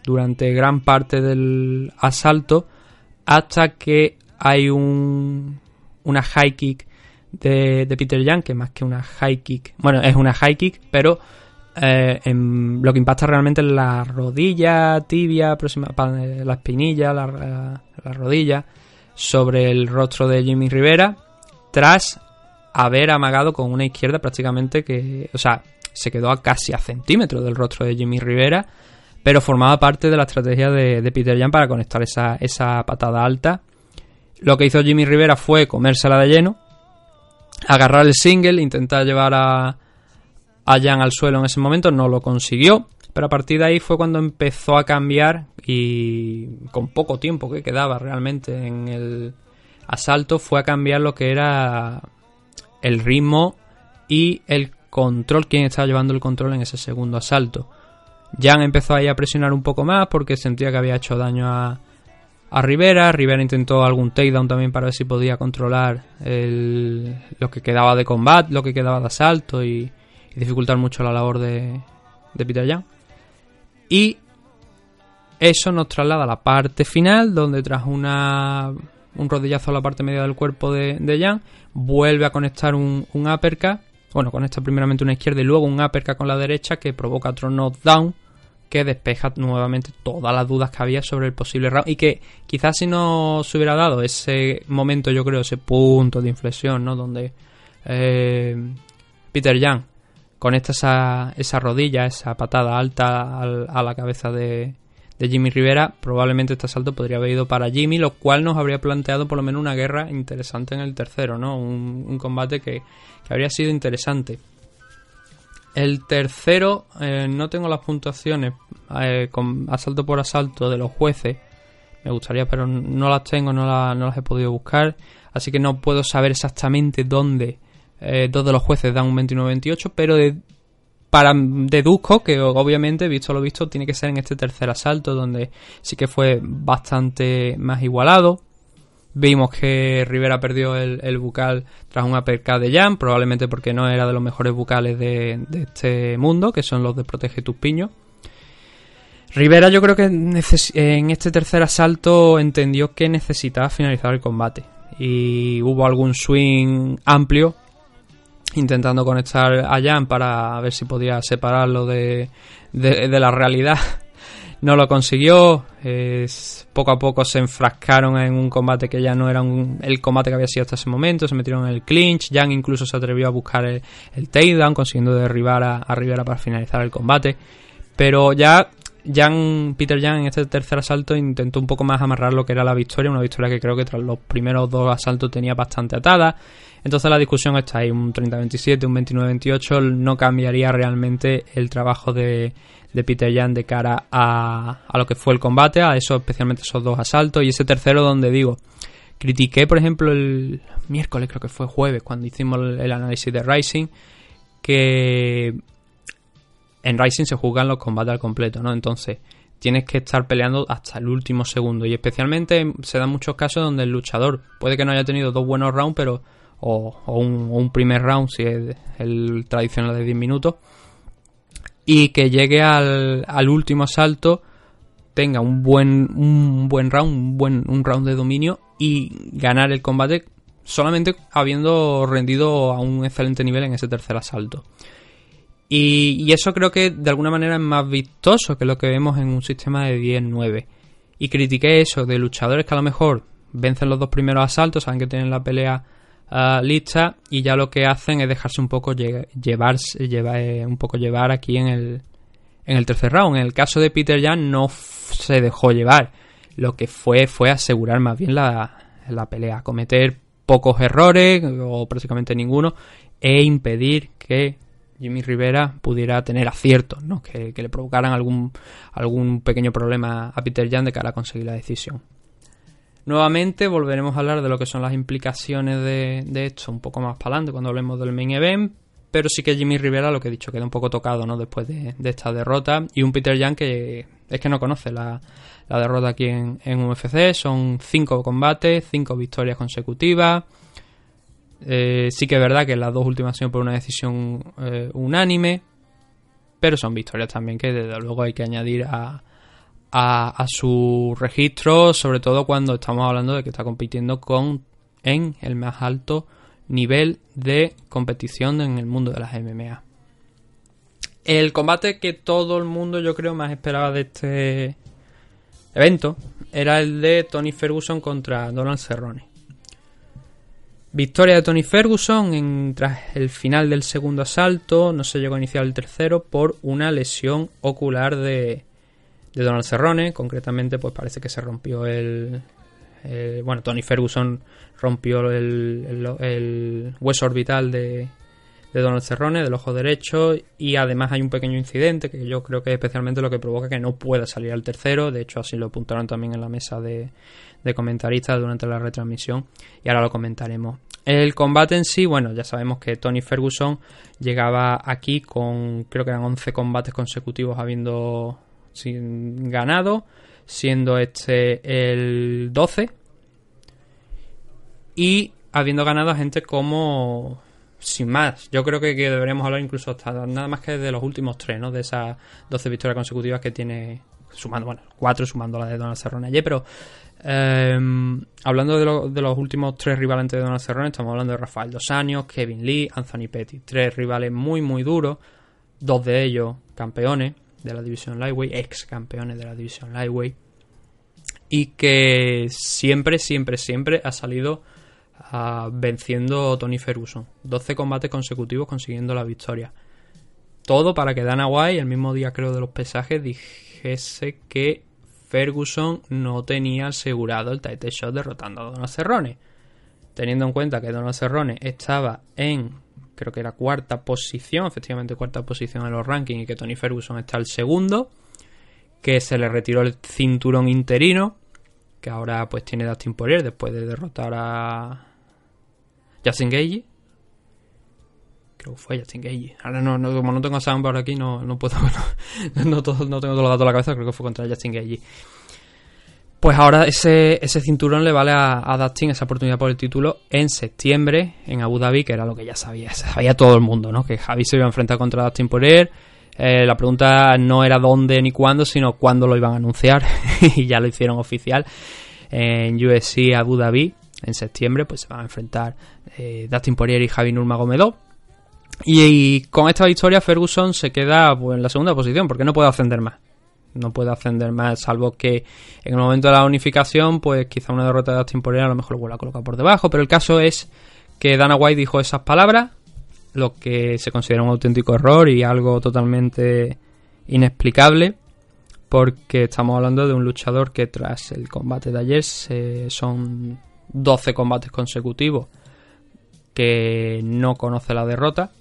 durante gran parte del asalto, hasta que hay una high kick de Petr Yan, que más que una high kick, bueno, es una high kick, pero lo que impacta realmente es la rodilla tibia, próxima, la espinilla, la rodilla, sobre el rostro de Jimmy Rivera, tras haber amagado con una izquierda prácticamente que, o sea, se quedó a casi a centímetros del rostro de Jimmy Rivera, pero formaba parte de la estrategia de Petr Yan para conectar esa patada alta. Lo que hizo Jimmy Rivera fue comérsela de lleno, agarrar el single, intentar llevar a Yan al suelo en ese momento, no lo consiguió, pero a partir de ahí fue cuando empezó a cambiar, y con poco tiempo que quedaba realmente en el asalto fue a cambiar lo que era el ritmo y el control, quien estaba llevando el control en ese segundo asalto. Yan empezó ahí a presionar un poco más porque sentía que había hecho daño a Rivera. Rivera intentó algún takedown también para ver si podía controlar lo que quedaba de combate, lo que quedaba de asalto, y dificultar mucho la labor de Petr Yan. Y eso nos traslada a la parte final, donde tras un rodillazo a la parte media del cuerpo de Yan, vuelve a conectar un uppercut. Bueno, conecta primeramente una izquierda y luego un uppercut con la derecha, que provoca otro knockdown que despeja nuevamente todas las dudas que había sobre el posible round, y que quizás si no se hubiera dado ese momento, yo creo, ese punto de inflexión, ¿no? Donde Petr Yan conecta esa rodilla, esa patada alta a la cabeza de Jimmy Rivera, probablemente este asalto podría haber ido para Jimmy, lo cual nos habría planteado por lo menos una guerra interesante en el tercero, ¿no? Un combate que habría sido interesante. El tercero, no tengo las puntuaciones con asalto por asalto de los jueces, me gustaría, pero no las tengo, no las he podido buscar, así que no puedo saber exactamente dónde dos de los jueces dan un 29-28, pero deduzco que obviamente, visto lo visto, tiene que ser en este tercer asalto, donde sí que fue bastante más igualado. Vimos que Rivera perdió el bucal tras un uppercut de Yan, probablemente porque no era de los mejores bucales de este mundo, que son los de protege tus piños. Rivera, yo creo que en este tercer asalto entendió que necesitaba finalizar el combate, y hubo algún swing amplio intentando conectar a Yan para ver si podía separarlo de la realidad. No lo consiguió. Poco a poco se enfrascaron en un combate que ya no era el combate que había sido hasta ese momento. Se metieron en el clinch. Yan incluso se atrevió a buscar el takedown, consiguiendo derribar a Rivera para finalizar el combate. Pero ya Peter Yan en este tercer asalto intentó un poco más amarrar lo que era la victoria, una victoria que creo que tras los primeros dos asaltos tenía bastante atada. Entonces la discusión está ahí, un 30-27, un 29-28, no cambiaría realmente el trabajo de Peter Yan de cara a lo que fue el combate, a eso, especialmente esos dos asaltos y ese tercero donde digo, critiqué por ejemplo el miércoles, creo que fue jueves, cuando hicimos el análisis de Rising, que en Rising se juzgan los combates al completo, ¿no? Entonces tienes que estar peleando hasta el último segundo. Y especialmente se dan muchos casos donde el luchador puede que no haya tenido dos buenos rounds, pero o un primer round, si es el tradicional de 10 minutos, y que llegue al último asalto, tenga un buen round de dominio y ganar el combate solamente habiendo rendido a un excelente nivel en ese tercer asalto. Y eso creo que de alguna manera es más vistoso que lo que vemos en un sistema de 10-9. Y critiqué eso de luchadores que a lo mejor vencen los dos primeros asaltos, saben que tienen la pelea lista y ya lo que hacen es dejarse un poco llevar aquí en el tercer round. En el caso de Peter Yan no se dejó llevar. Lo que fue asegurar más bien la pelea, cometer pocos errores o prácticamente ninguno e impedir que Jimmy Rivera pudiera tener aciertos, ¿no? que le provocaran algún pequeño problema a Peter Yan de cara a conseguir la decisión. Nuevamente volveremos a hablar de lo que son las implicaciones de esto un poco más para adelante cuando hablemos del main event, pero sí que Jimmy Rivera, lo que he dicho, queda un poco tocado, ¿no? Después de esta derrota, y un Peter Yan que es que no conoce la derrota aquí en UFC. Son 5 combates, 5 victorias consecutivas. Sí que es verdad que las dos últimas han sido por una decisión unánime, pero son victorias también que desde luego hay que añadir a su registro, sobre todo cuando estamos hablando de que está compitiendo en el más alto nivel de competición en el mundo de las MMA. El combate que todo el mundo, yo creo, más esperaba de este evento era el de Tony Ferguson contra Donald Cerrone. Victoria de Tony Ferguson tras el final del segundo asalto. No se llegó a iniciar el tercero por una lesión ocular de Donald Cerrone. Concretamente, pues parece que se rompió Tony Ferguson rompió el hueso orbital de Donald Cerrone, del ojo derecho. Y además hay un pequeño incidente que yo creo que es especialmente lo que provoca que no pueda salir al tercero. De hecho, así lo apuntaron también en la mesa de comentaristas durante la retransmisión. Y ahora lo comentaremos. El combate en sí, bueno, ya sabemos que Tony Ferguson llegaba aquí con, creo que eran 11 combates consecutivos habiendo ganado, siendo este el 12, y habiendo ganado a gente como, sin más, yo creo que deberíamos hablar incluso hasta nada más que de los últimos 3, ¿no? De esas 12 victorias consecutivas que tiene, sumando, 4 sumando la de Donald Cerrone ayer, pero hablando de los últimos 3 rivales de Donald Cerrone, estamos hablando de Rafael dos Anjos, Kevin Lee, Anthony Pettis, 3 rivales muy muy duros, 2 de ellos campeones de la división lightweight, ex campeones de la división lightweight, y que siempre ha salido venciendo Tony Ferguson. 12 combates consecutivos consiguiendo la victoria. Todo para que Dana White, el mismo día creo de los pesajes, dijese que Ferguson no tenía asegurado el title shot derrotando a Donald Cerrone, teniendo en cuenta que Donald Cerrone estaba en, creo que era cuarta posición en los rankings, y que Tony Ferguson está el segundo, que se le retiró el cinturón interino, que ahora pues tiene Dustin Poirier después de derrotar a Justin Gaethje. Creo que fue Justin Gaethje. Ahora no, como no tengo soundbar aquí, no puedo, no tengo todos los datos en la cabeza, creo que fue contra Justin Gaethje. Pues ahora ese cinturón le vale a Dustin esa oportunidad por el título en septiembre en Abu Dhabi, que era lo que ya sabía todo el mundo, ¿no? Que Khabib se iba a enfrentar contra Dustin Poirier. La pregunta no era dónde ni cuándo, sino cuándo lo iban a anunciar, y ya lo hicieron oficial en UFC Abu Dhabi en septiembre. Pues se van a enfrentar Dustin Poirier y Khabib Nurmagomedov. Y con esta victoria Ferguson se queda pues en la segunda posición, porque no puede ascender más. No puede ascender más, salvo que en el momento de la unificación, pues quizá una derrota de Dustin Poirier a lo mejor lo vuelva a colocar por debajo. Pero el caso es que Dana White dijo esas palabras, lo que se considera un auténtico error y algo totalmente inexplicable, porque estamos hablando de un luchador que tras el combate de ayer son 12 combates consecutivos que no conoce la derrota.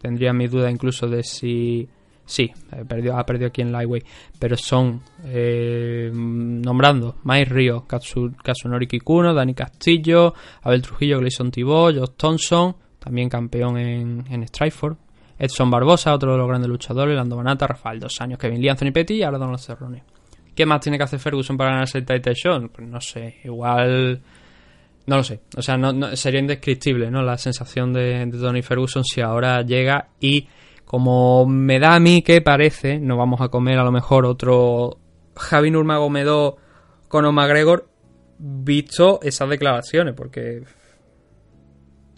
Tendría mi duda incluso de si... Sí, ha perdido aquí en Lightweight, pero son, nombrando, Mike Ríos, Katsunori Kikuno, Dani Castillo, Abel Trujillo, Gleison Thibault, Josh Thompson, también campeón en Strikeforce, Edson Barbosa, otro de los grandes luchadores, Lando Banata, Rafael dos Anjos, Kevin Lee, Anthony Pettis y ahora Donald Cerrone. ¿Qué más tiene que hacer Ferguson para ganarse el title shot? Pues no sé, igual... No lo sé, o sea, no, sería indescriptible, ¿no?, la sensación de Tony Ferguson si ahora llega y... Como me da a mí que parece, nos vamos a comer a lo mejor otro Khabib Nurmagomedov Conor McGregor, visto esas declaraciones, porque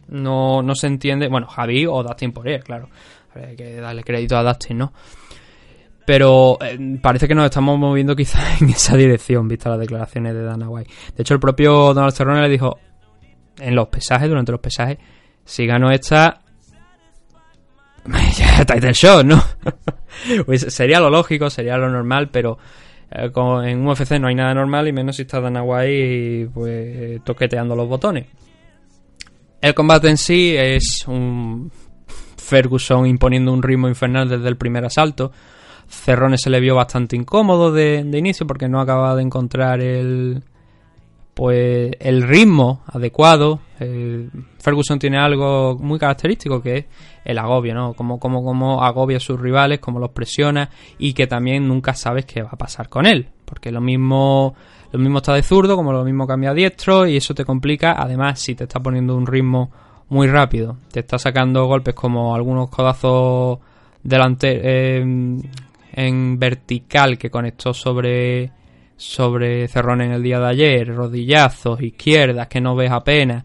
no se entiende. Bueno, Khabib o Dustin Poirier, claro. Hay que darle crédito a Dustin, ¿no? Pero parece que nos estamos moviendo quizás en esa dirección, vistas las declaraciones de Dana White. De hecho, el propio Donald Cerrone le dijo en los pesajes, durante los pesajes, si gano esta... Ya title shot, ¿no? Pues sería lo lógico, sería lo normal, pero en UFC no hay nada normal y menos si está Dana White pues toqueteando los botones. El combate en sí es un Ferguson imponiendo un ritmo infernal desde el primer asalto. Cerrone se le vio bastante incómodo de inicio porque no acababa de encontrar el ritmo adecuado. Ferguson tiene algo muy característico que es el agobio, ¿no? Como agobia a sus rivales, como los presiona, y que también nunca sabes qué va a pasar con él, porque lo mismo está de zurdo, como lo mismo cambia a diestro, y eso te complica. Además, si te está poniendo un ritmo muy rápido, te está sacando golpes como algunos codazos delanteros en vertical que conectó sobre Cerrone en el día de ayer, rodillazos, izquierdas que no ves apenas,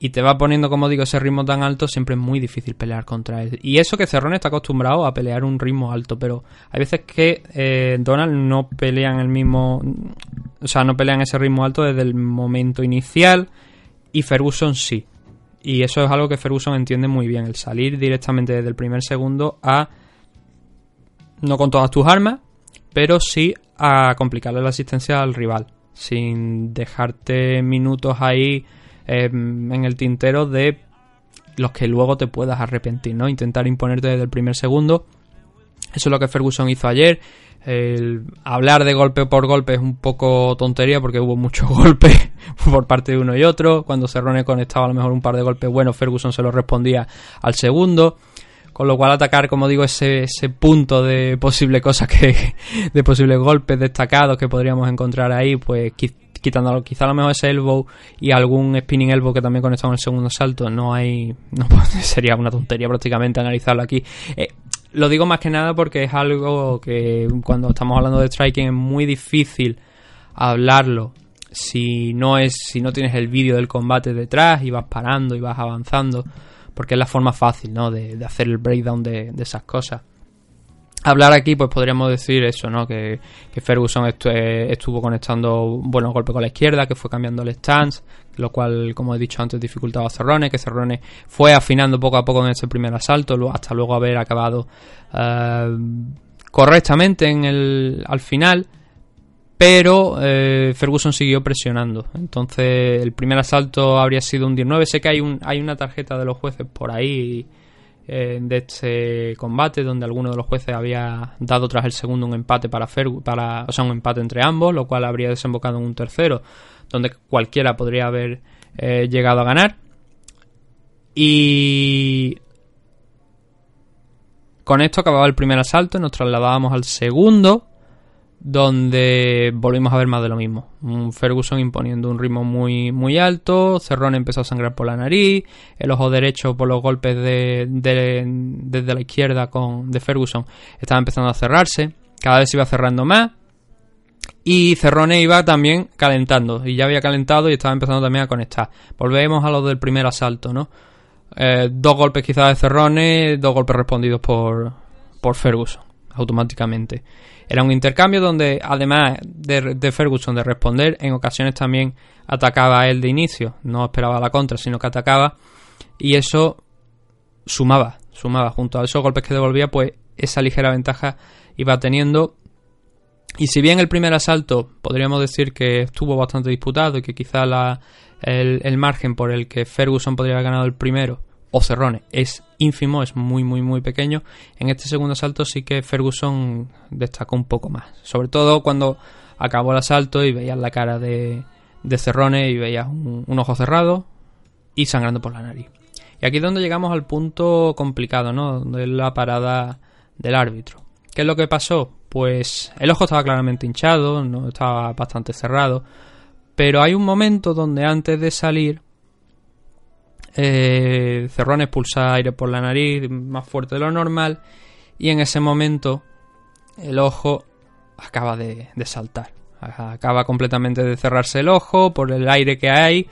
y te va poniendo, como digo, ese ritmo tan alto, siempre es muy difícil pelear contra él. Y eso que Cerrone está acostumbrado a pelear un ritmo alto, pero hay veces que Donald no pelean no pelean ese ritmo alto desde el momento inicial, y Ferguson sí. Y eso es algo que Ferguson entiende muy bien, el salir directamente desde el primer segundo a, no con todas tus armas, pero sí a complicarle la asistencia al rival, sin dejarte minutos ahí en el tintero de los que luego te puedas arrepentir, ¿no? Intentar imponerte desde el primer segundo. Eso es lo que Ferguson hizo ayer. El hablar de golpe por golpe es un poco tontería porque hubo muchos golpes por parte de uno y otro. Cuando Cerrone conectaba a lo mejor un par de golpes buenos, Ferguson se los respondía al segundo. Con lo cual atacar, como digo, ese punto de posible cosas de posibles golpes destacados que podríamos encontrar ahí, pues quitándolo, quizá a lo mejor ese elbow y algún spinning elbow que también conectamos en el segundo salto, sería una tontería prácticamente analizarlo aquí. Lo digo más que nada porque es algo que cuando estamos hablando de striking es muy difícil hablarlo si no tienes el vídeo del combate detrás y vas parando y vas avanzando. Porque es la forma fácil, ¿no?, de hacer el breakdown de esas cosas. Hablar aquí, pues podríamos decir eso, ¿no?, que Ferguson estuvo conectando buenos golpes con la izquierda, que fue cambiando el stance, lo cual, como he dicho antes, dificultaba a Cerrone, que Cerrone fue afinando poco a poco en ese primer asalto, hasta luego haber acabado correctamente al final. Pero Ferguson siguió presionando. Entonces el primer asalto habría sido un 19. Sé que hay una tarjeta de los jueces por ahí de este combate, donde alguno de los jueces había dado tras el segundo un empate para un empate entre ambos, lo cual habría desembocado en un tercero, donde cualquiera podría haber llegado a ganar. Y con esto acababa el primer asalto. Nos trasladábamos al segundo, donde volvimos a ver más de lo mismo. Ferguson imponiendo un ritmo muy, muy alto. Cerrone empezó a sangrar por la nariz, el ojo derecho por los golpes desde la izquierda de Ferguson estaba empezando a cerrarse, cada vez se iba cerrando más, y Cerrone iba también calentando, y ya había calentado y estaba empezando también a conectar. Volvemos a lo del primer asalto, ¿no? Dos golpes quizás de Cerrone, dos golpes respondidos por Ferguson automáticamente. Era un intercambio donde, además de Ferguson de responder, en ocasiones también atacaba a él de inicio. No esperaba la contra, sino que atacaba, y eso sumaba junto a esos golpes que devolvía, pues esa ligera ventaja iba teniendo. Y si bien el primer asalto podríamos decir que estuvo bastante disputado y que quizá el margen por el que Ferguson podría haber ganado el primero, o Cerrone, es ínfimo, es muy pequeño, en este segundo asalto sí que Ferguson destacó un poco más. Sobre todo cuando acabó el asalto y veías la cara de Cerrone y veías un ojo cerrado y sangrando por la nariz. Y aquí es donde llegamos al punto complicado, ¿no? Donde es la parada del árbitro. ¿Qué es lo que pasó? Pues el ojo estaba claramente hinchado, no estaba bastante cerrado, pero hay un momento donde antes de salir Cerrone expulsa aire por la nariz más fuerte de lo normal y en ese momento el ojo acaba de saltar, acaba completamente de cerrarse el ojo por el aire que hay,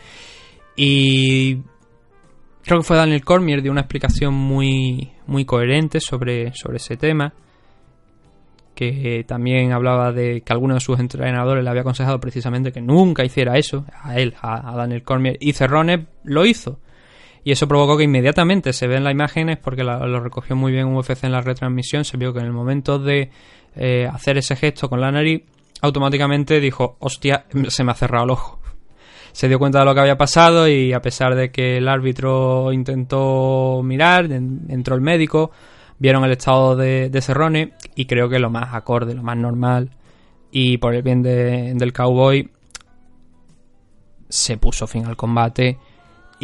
y creo que fue Daniel Cormier, dio una explicación muy coherente sobre ese tema, que también hablaba de que alguno de sus entrenadores le había aconsejado precisamente que nunca hiciera eso, a él, a Daniel Cormier, y Cerrone lo hizo. Y eso provocó que inmediatamente, se ven las imágenes, porque lo recogió muy bien UFC en la retransmisión, se vio que en el momento de hacer ese gesto con la nariz, automáticamente dijo, hostia, se me ha cerrado el ojo. Se dio cuenta de lo que había pasado y a pesar de que el árbitro intentó mirar, entró el médico, vieron el estado de Cerrone y creo que lo más acorde, lo más normal y por el bien del cowboy, se puso fin al combate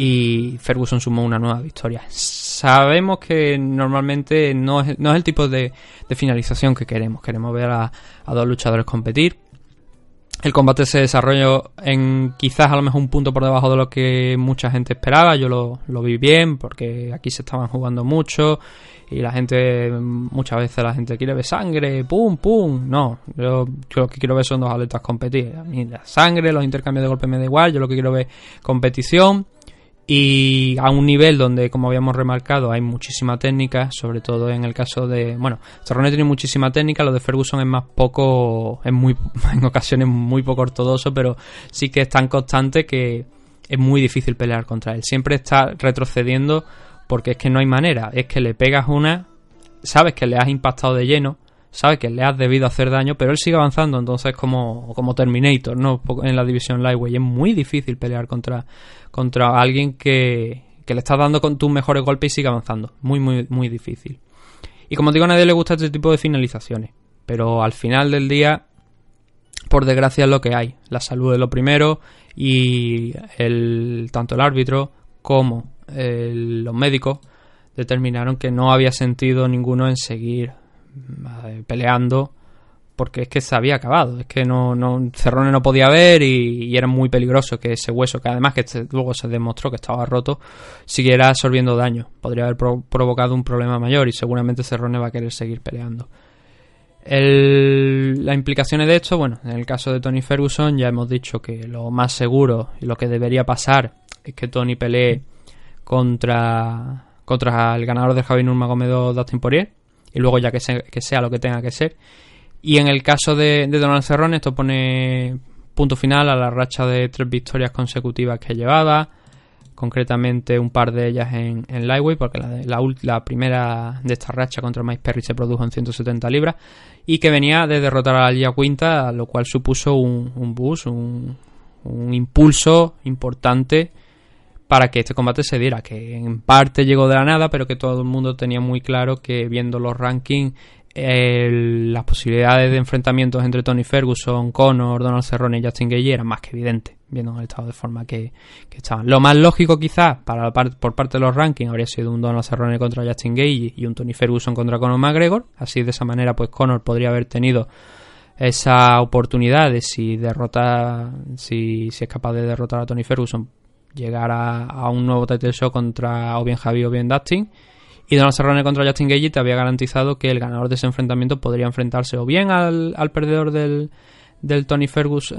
y Ferguson sumó una nueva victoria. Sabemos que normalmente no es el tipo de finalización que queremos ver a dos luchadores competir. El combate se desarrolló en quizás a lo mejor un punto por debajo de lo que mucha gente esperaba. Yo lo vi bien porque aquí se estaban jugando mucho y la gente, muchas veces la gente quiere ver sangre, pum. No, yo lo que quiero ver son dos atletas competir. A mí la sangre, los intercambios de golpes me da igual, yo lo que quiero ver competición y a un nivel donde, como habíamos remarcado, hay muchísima técnica, sobre todo en el caso de... Bueno, Cerrone tiene muchísima técnica, lo de Ferguson es más poco... en ocasiones muy poco ortodoxo, pero sí que es tan constante que es muy difícil pelear contra él. Siempre está retrocediendo porque es que no hay manera. Es que le pegas una, sabes que le has impactado de lleno, sabes que le has debido hacer daño, pero él sigue avanzando, entonces como Terminator, ¿no? En la división lightweight es muy difícil pelear contra alguien que le estás dando con tus mejores golpes y sigue avanzando, muy difícil. Y como digo, a nadie le gusta este tipo de finalizaciones, pero al final del día, por desgracia, es lo que hay. La salud es lo primero y tanto el árbitro como los médicos determinaron que no había sentido ninguno en seguir peleando porque es que se había acabado, es que no Cerrone no podía ver y era muy peligroso que ese hueso, que además luego se demostró que estaba roto, siguiera absorbiendo daño, podría haber provocado un problema mayor y seguramente Cerrone va a querer seguir peleando. Las implicaciones de esto, bueno, en el caso de Tony Ferguson ya hemos dicho que lo más seguro y lo que debería pasar es que Tony pelee contra el ganador de Khabib Nurmagomedov, Dustin Poirier, y luego ya que sea lo que tenga que ser. Y en el caso de Donald Cerrone, esto pone punto final a la racha de 3 victorias consecutivas que llevaba, concretamente un par de ellas en lightweight, porque la primera de esta racha contra Mike Perry se produjo en 170 libras, y que venía de derrotar a Aljamain Sterling, lo cual supuso un boost, un impulso importante para que este combate se diera, que en parte llegó de la nada, pero que todo el mundo tenía muy claro que viendo los rankings, las posibilidades de enfrentamientos entre Tony Ferguson, Conor, Donald Cerrone y Justin Gaethje eran más que evidentes, viendo el estado de forma que estaban. Lo más lógico quizás por parte de los rankings habría sido un Donald Cerrone contra Justin Gaethje y un Tony Ferguson contra Conor McGregor, así de esa manera pues Conor podría haber tenido esa oportunidad de si es capaz de derrotar a Tony Ferguson, llegar a un nuevo title show contra o bien Khabib o bien Dustin, y Donald Cerrone contra Justin Gaethje te había garantizado que el ganador de ese enfrentamiento podría enfrentarse o bien al perdedor del Tony Ferguson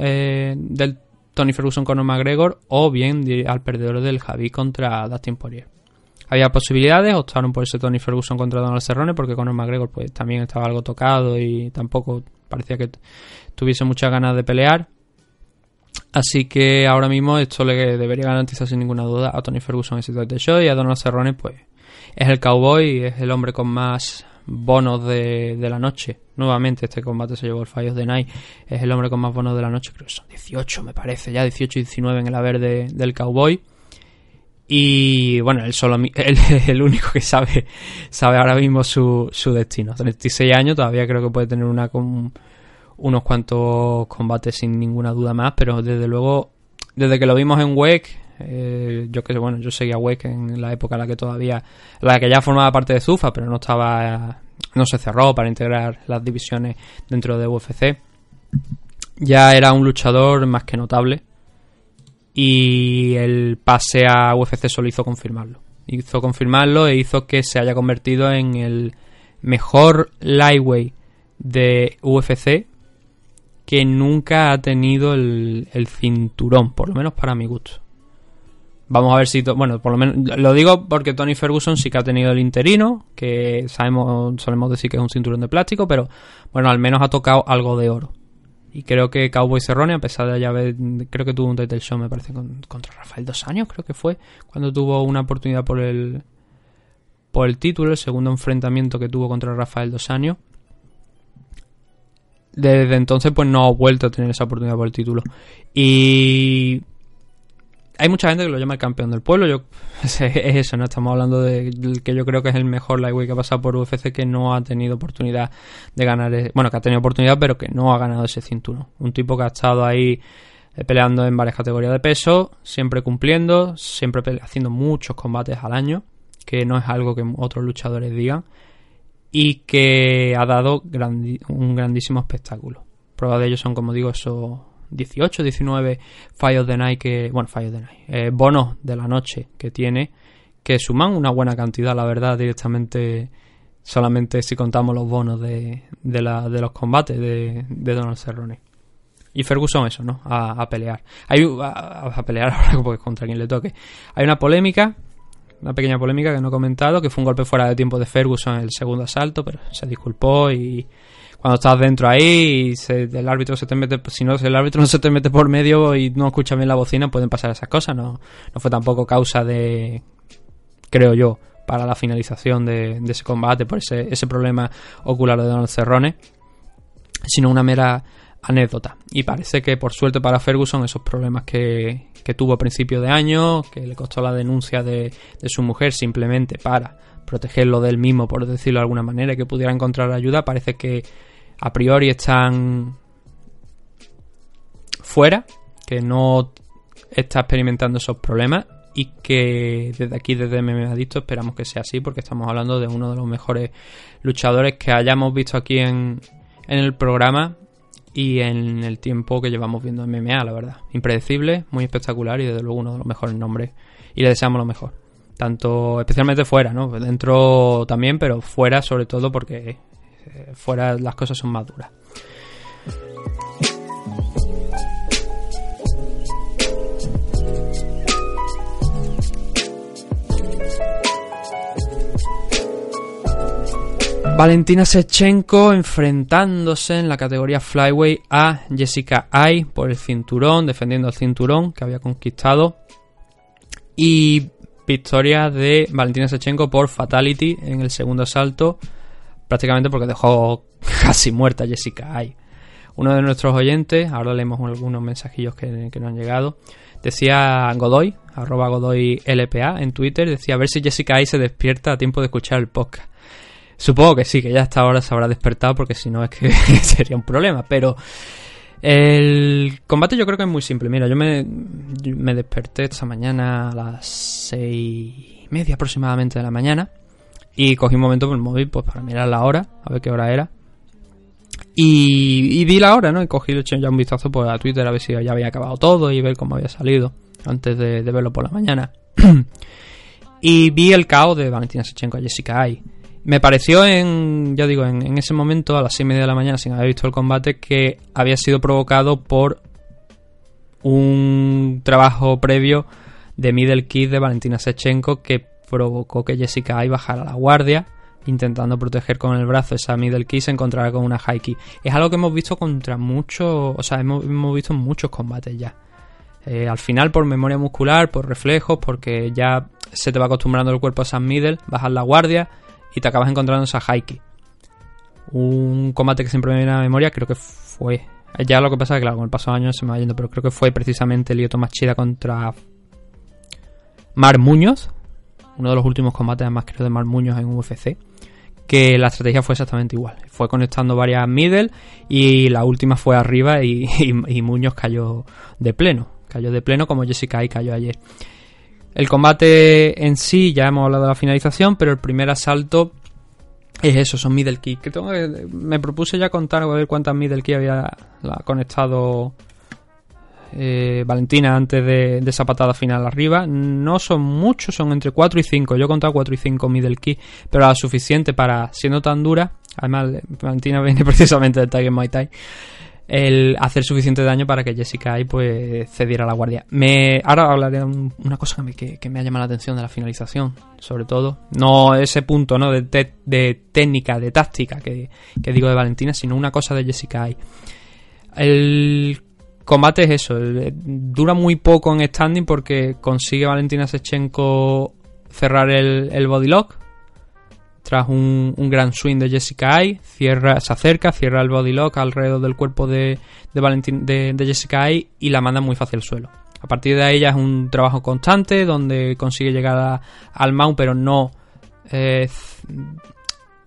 Conor McGregor o bien al perdedor del Khabib contra Dustin Poirier. Había posibilidades, optaron por ese Tony Ferguson contra Donald Cerrone porque Conor McGregor pues también estaba algo tocado y tampoco parecía que tuviese muchas ganas de pelear. Así que ahora mismo esto le debería garantizar sin ninguna duda a Tony Ferguson ese title shot, y a Donald Cerrone pues es el cowboy, es el hombre con más bonos de la noche. Nuevamente este combate se llevó el Fight of the Night. Es el hombre con más bonos de la noche, creo que son 18 me parece, ya 18 y 19 en el haber del Cowboy. Y bueno, él solo es el único que sabe ahora mismo su destino. 36 años, todavía creo que puede tener unos cuantos combates sin ninguna duda más, pero desde luego, desde que lo vimos en WEC, yo seguía WEC en la época en la que ya formaba parte de Zufa, pero no se cerró para integrar las divisiones dentro de UFC. Ya era un luchador más que notable y el pase a UFC solo hizo confirmarlo e hizo que se haya convertido en el mejor lightweight de UFC que nunca ha tenido el cinturón, por lo menos para mi gusto. Vamos a ver si... por lo menos... Lo digo porque Tony Ferguson sí que ha tenido el interino, que solemos decir que es un cinturón de plástico, pero bueno, al menos ha tocado algo de oro. Y creo que Cowboy Cerrone, a pesar de ya haber... Creo que tuvo un title shot, me parece, contra Rafael dos Anjos, creo que fue, cuando tuvo una oportunidad por el título, el segundo enfrentamiento que tuvo contra Rafael dos Anjos. Desde entonces, pues no ha vuelto a tener esa oportunidad por el título. Y... hay mucha gente que lo llama el campeón del pueblo. Es eso, ¿no? Estamos hablando del que yo creo que es el mejor lightweight que ha pasado por UFC, que no ha tenido oportunidad de ganar... que ha tenido oportunidad, pero que no ha ganado ese cinturón. Un tipo que ha estado ahí peleando en varias categorías de peso, siempre cumpliendo, siempre haciendo muchos combates al año, que no es algo que otros luchadores digan, y que ha dado un grandísimo espectáculo. Prueba de ello son, como digo, esos 18, 19 Fight of the Night bonos de la noche que tiene, que suman una buena cantidad, la verdad, directamente, solamente si contamos los bonos de los combates de Donald Cerrone. Y Ferguson eso, ¿no? A pelear. A pelear ahora porque contra quien le toque. Hay una pequeña polémica que no he comentado, que fue un golpe fuera de tiempo de Ferguson en el segundo asalto, pero se disculpó y... Cuando estás dentro ahí y el árbitro se te mete, si el árbitro no se te mete por medio y no escucha bien la bocina, pueden pasar esas cosas. No fue tampoco causa de, creo yo, para la finalización de ese combate por ese problema ocular de Donald Cerrone, sino una mera anécdota. Y parece que, por suerte para Ferguson, esos problemas que tuvo a principio de año, que le costó la denuncia de su mujer simplemente para protegerlo del mismo, por decirlo de alguna manera, y que pudiera encontrar ayuda, parece que a priori están fuera, que no está experimentando esos problemas, y que desde aquí, desde MMA Adicto, esperamos que sea así, porque estamos hablando de uno de los mejores luchadores que hayamos visto aquí en el programa y en el tiempo que llevamos viendo MMA, la verdad. Impredecible, muy espectacular y desde luego uno de los mejores nombres, y le deseamos lo mejor. Tanto, especialmente fuera, ¿no? Dentro también, pero fuera sobre todo porque fuera las cosas son más duras. Valentina Shechenko enfrentándose en la categoría flyweight a Jéssica Eye por el cinturón, defendiendo el cinturón que había conquistado. Y... victoria de Valentina Shechenko por fatality en el segundo asalto, prácticamente porque dejó casi muerta a Jéssica Eye. Uno de nuestros oyentes, ahora leemos algunos mensajillos que nos han llegado, decía Godoy, @GodoyLPA en Twitter, decía: a ver si Jéssica Eye se despierta a tiempo de escuchar el podcast. Supongo que sí, que ya hasta ahora se habrá despertado, porque si no es que sería un problema, pero... el combate yo creo que es muy simple. Mira, yo me desperté esta mañana a las 6:30 aproximadamente de la mañana y cogí un momento por el móvil para mirar la hora, a ver qué hora era, y vi la hora, ¿no? Y cogí ya un vistazo a Twitter a ver si ya había acabado todo y ver cómo había salido antes de verlo por la mañana. Y vi el KO de Valentina Shechenko a Jéssica Eye. Me pareció, en ese momento, a las 6:30 de la mañana, sin haber visto el combate, que había sido provocado por un trabajo previo de middle kick de Valentina Shechenko, que provocó que Jéssica Eye bajara la guardia, intentando proteger con el brazo esa middle kick, se encontrara con una high kick. Es algo que hemos visto hemos visto muchos combates ya. Al final, por memoria muscular, por reflejos, porque ya se te va acostumbrando el cuerpo a esas middle, bajas la guardia y te acabas encontrando esa high kick. Un combate que siempre me viene a la memoria, creo que fue... Ya lo que pasa es que, claro, con el paso de años se me va yendo, pero creo que fue precisamente Lyoto Machida contra Mar Muñoz. Uno de los últimos combates, además, creo, de Mar Muñoz en UFC. Que la estrategia fue exactamente igual. Fue conectando varias middle y la última fue arriba y Muñoz cayó de pleno. Cayó de pleno como Jéssica Eye cayó ayer. El combate en sí, ya hemos hablado de la finalización, pero el primer asalto... es eso, son middle kick. Me propuse ya contar a ver cuántas middle kick había conectado Valentina antes de esa patada final arriba. No son muchos, son entre 4 y 5. Yo he contado 4 y 5 middle kick, pero la suficiente para, siendo tan dura, además Valentina viene precisamente del Tiger Muay Thai, el hacer suficiente daño para que Jéssica Eye pues cediera la guardia. Ahora hablaré de una cosa que me ha llamado la atención de la finalización, sobre todo. No ese punto no de técnica, de táctica que digo de Valentina, sino una cosa de Jéssica Eye. El combate es eso, dura muy poco en standing porque consigue Valentina Shechenko cerrar el body lock tras un gran swing de Jéssica Eye. Se acerca, cierra el body lock alrededor del cuerpo de Jéssica Eye y la manda muy fácil al suelo. A partir de ahí ya es un trabajo constante donde consigue llegar al mount, pero no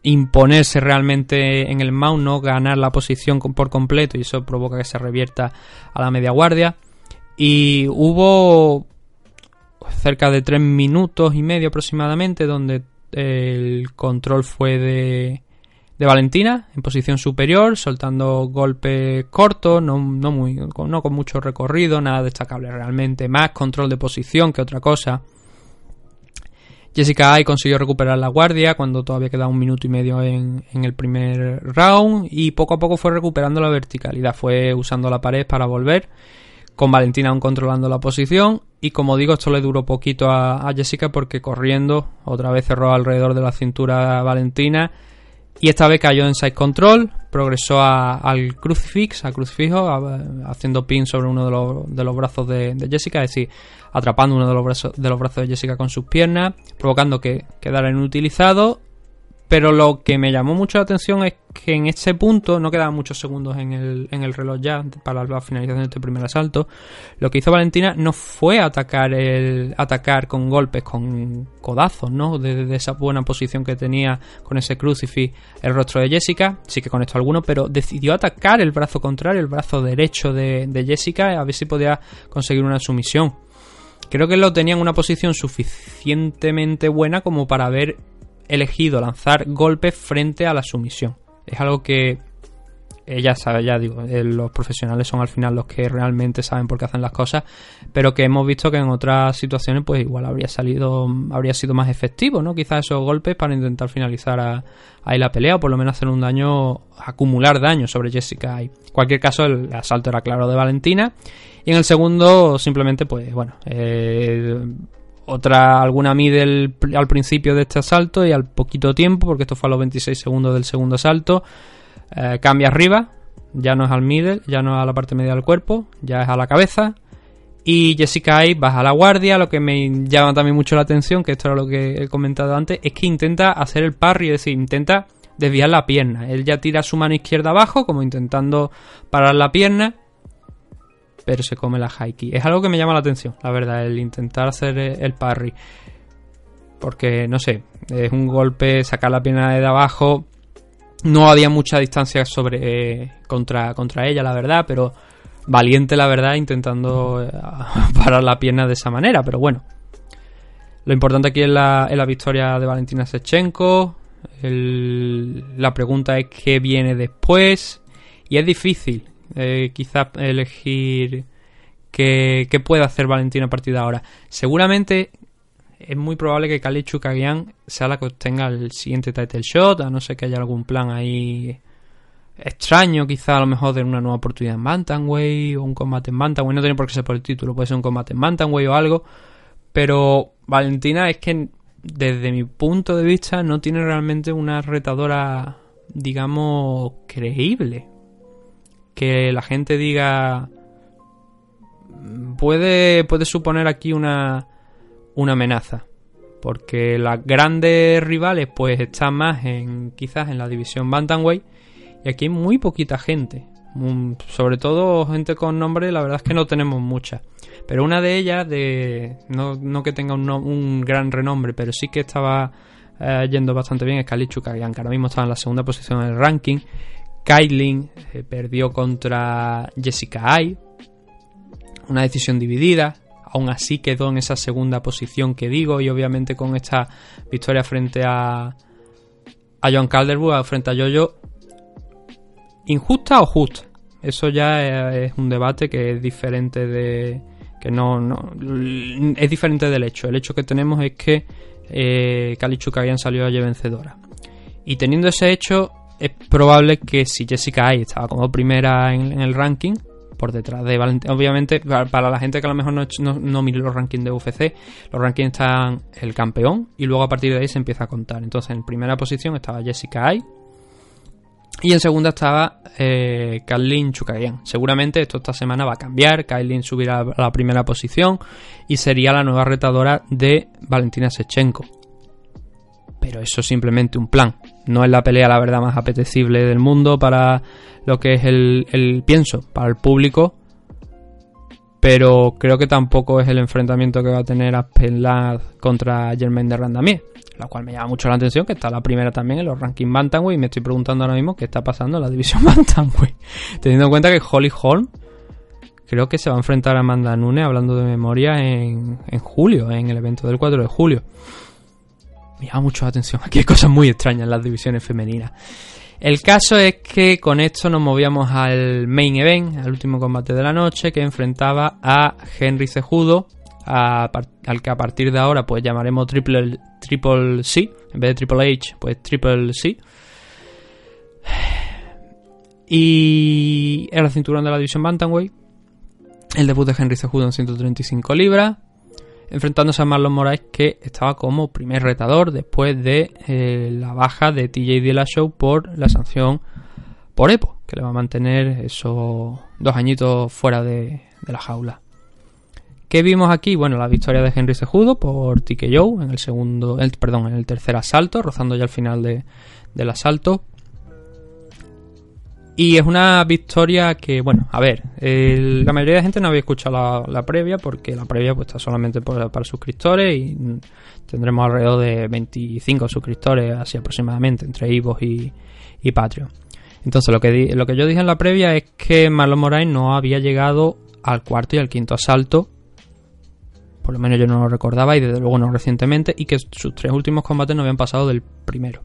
imponerse realmente en el mount, no ganar la posición por completo, y eso provoca que se revierta a la media guardia. Y hubo cerca de 3 minutos y medio aproximadamente donde el control fue de Valentina en posición superior, soltando golpes cortos, no con mucho recorrido, nada destacable realmente, más control de posición que otra cosa. Jéssica Eye consiguió recuperar la guardia cuando todavía quedaba 1 minuto y medio en el primer round, y poco a poco fue recuperando la verticalidad, fue usando la pared para volver, con Valentina aún controlando la posición. Y como digo, esto le duró poquito a Jéssica porque corriendo otra vez cerró alrededor de la cintura a Valentina, y esta vez cayó en side control, progresó al crucifix, haciendo pin sobre uno de los brazos de Jéssica, es decir, atrapando uno de los brazos de Jéssica con sus piernas, provocando que quedara inutilizado. Pero lo que me llamó mucho la atención es que en este punto, no quedaban muchos segundos en el reloj ya para la finalización de este primer asalto, lo que hizo Valentina no fue atacar con golpes, con codazos, ¿no? Desde esa buena posición que tenía con ese crucifix el rostro de Jéssica, sí que conectó alguno, pero decidió atacar el brazo contrario, el brazo derecho de Jéssica, a ver si podía conseguir una sumisión. Creo que lo tenía en una posición suficientemente buena como para haber elegido lanzar golpes frente a la sumisión. Es algo que ella sabe, ya digo, los profesionales son al final los que realmente saben por qué hacen las cosas, pero que hemos visto que en otras situaciones pues igual habría sido más efectivo, ¿no? Quizás esos golpes para intentar finalizar ahí la pelea, o por lo menos hacer un daño, acumular daño sobre Jéssica Eye. En cualquier caso, el asalto era claro de Valentina, y en el segundo simplemente pues bueno, alguna middle al principio de este asalto y al poquito tiempo, porque esto fue a los 26 segundos del segundo asalto, cambia arriba, ya no es al middle, ya no es a la parte media del cuerpo, ya es a la cabeza, y Jéssica Eye baja la guardia. Lo que me llama también mucho la atención, que esto era lo que he comentado antes, es que intenta hacer el parry, es decir, intenta desviar la pierna. Él ya tira su mano izquierda abajo, como intentando parar la pierna, pero se come la high kick. Es algo que me llama la atención, la verdad, el intentar hacer el parry, porque no sé, es un golpe, sacar la pierna de abajo. No había mucha distancia contra ella, la verdad, pero valiente, la verdad, intentando parar la pierna de esa manera. Pero bueno, lo importante aquí es la victoria de Valentina Shechenko. La pregunta es qué viene después, y es difícil quizás elegir qué puede hacer Valentina a partir de ahora. Seguramente es muy probable que Katlyn Chookagian sea la que obtenga el siguiente title shot, a no ser que haya algún plan ahí extraño, quizá a lo mejor de una nueva oportunidad en bantamweight, o un combate en bantamweight. No tiene por qué ser por el título, puede ser un combate en bantamweight o algo, pero Valentina es que desde mi punto de vista no tiene realmente una retadora, digamos, creíble, que la gente diga puede suponer aquí una amenaza, porque las grandes rivales pues están más quizás en la división bantamweight, Y aquí hay muy poquita gente, sobre todo gente con nombre, la verdad es que no tenemos muchas. Pero una de ellas, no que tenga un gran renombre, pero sí que estaba yendo bastante bien, es Katlyn Chookagian, que ahora mismo estaba en la segunda posición del ranking. Katlyn perdió contra Jéssica Eye, una decisión dividida. Aún así quedó en esa segunda posición que digo, y obviamente con esta victoria frente a John Calderwood, frente a Jojo, ¿injusta o justa? Eso ya es un debate que es diferente es diferente del hecho. El hecho que tenemos es que Katlyn Chookagian salió ayer vencedora. Y teniendo ese hecho, es probable que si Jéssica Eye estaba como primera en el ranking, por detrás de Valentina, obviamente para la gente que a lo mejor no mire los rankings de UFC, los rankings están el campeón y luego a partir de ahí se empieza a contar. Entonces en primera posición estaba Jéssica Eye y en segunda estaba Katlyn Chookagian. Seguramente esto esta semana va a cambiar, Katlyn subirá a la primera posición y sería la nueva retadora de Valentina Shechenko. Pero eso es simplemente un plan. No es la pelea, la verdad, más apetecible del mundo para lo que es el pienso, para el público. Pero creo que tampoco es el enfrentamiento que va a tener Aspen Ladd contra Germaine de Randamier, la cual me llama mucho la atención, que está la primera también en los rankings Bantamweight. Y me estoy preguntando ahora mismo qué está pasando en la división Bantamweight, teniendo en cuenta que Holly Holm creo que se va a enfrentar a Amanda Nunes, hablando de memoria, en julio, en el evento del 4 de julio. Me llama mucho la atención, aquí hay cosas muy extrañas en las divisiones femeninas. El caso es que con esto nos movíamos al main event, al último combate de la noche, que enfrentaba a Henry Cejudo, al que a partir de ahora pues llamaremos Triple C, en vez de Triple H, pues Triple C. Y era el cinturón de la división Bantamweight, el debut de Henry Cejudo en 135 libras. Enfrentándose a Marlon Moraes, que estaba como primer retador después de la baja de TJ Dillashaw por la sanción por EPO, que le va a mantener esos 2 añitos fuera de la jaula. ¿Qué vimos aquí? Bueno, la victoria de Henry Cejudo por TKO en el tercer asalto, rozando ya el final del asalto. Y es una victoria que, bueno, a ver, la mayoría de gente no había escuchado la previa, porque la previa pues está solamente para suscriptores y tendremos alrededor de 25 suscriptores así aproximadamente, entre Ivo y Patreon. Entonces lo que yo dije en la previa es que Marlon Moraes no había llegado al cuarto y al quinto asalto, por lo menos yo no lo recordaba y desde luego no recientemente, y que sus 3 últimos combates no habían pasado del primero.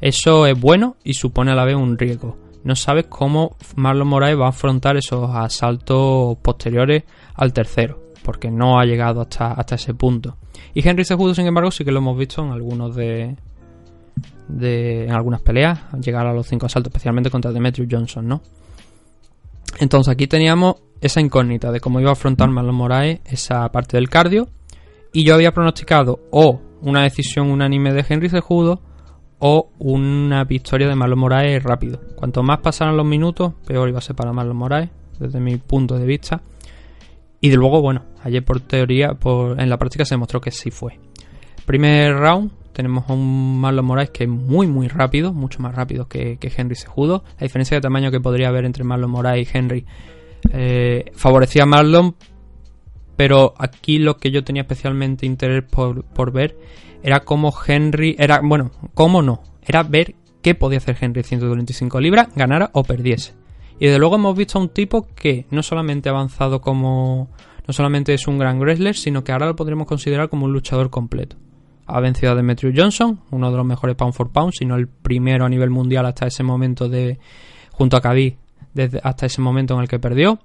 Eso es bueno y supone a la vez un riesgo. No sabes cómo Marlon Moraes va a afrontar esos asaltos posteriores al tercero, porque no ha llegado hasta ese punto. Y Henry Cejudo, sin embargo, sí que lo hemos visto en algunos en algunas peleas, llegar a los 5 asaltos, especialmente contra Demetrious Johnson, ¿no? Entonces aquí teníamos esa incógnita de cómo iba a afrontar Marlon Moraes esa parte del cardio, y yo había pronosticado una decisión unánime de Henry Cejudo o una victoria de Marlon Moraes rápido. Cuanto más pasaran los minutos, peor iba a ser para Marlon Moraes, desde mi punto de vista. Y de luego, bueno, ayer en la práctica se demostró que sí fue. Primer round, tenemos a un Marlon Moraes que es muy, muy rápido, mucho más rápido que Henry Cejudo. La diferencia de tamaño que podría haber entre Marlon Moraes y Henry favorecía a Marlon, pero aquí lo que yo tenía especialmente interés por ver era era ver qué podía hacer Henry 125 libras, ganara o perdiese. Y desde luego hemos visto a un tipo que no solamente ha avanzado no solamente es un gran wrestler, sino que ahora lo podríamos considerar como un luchador completo. Ha vencido a Demetrious Johnson, uno de los mejores pound for pound, si no el primero a nivel mundial hasta ese momento, junto a Khabib, hasta ese momento en el que perdió.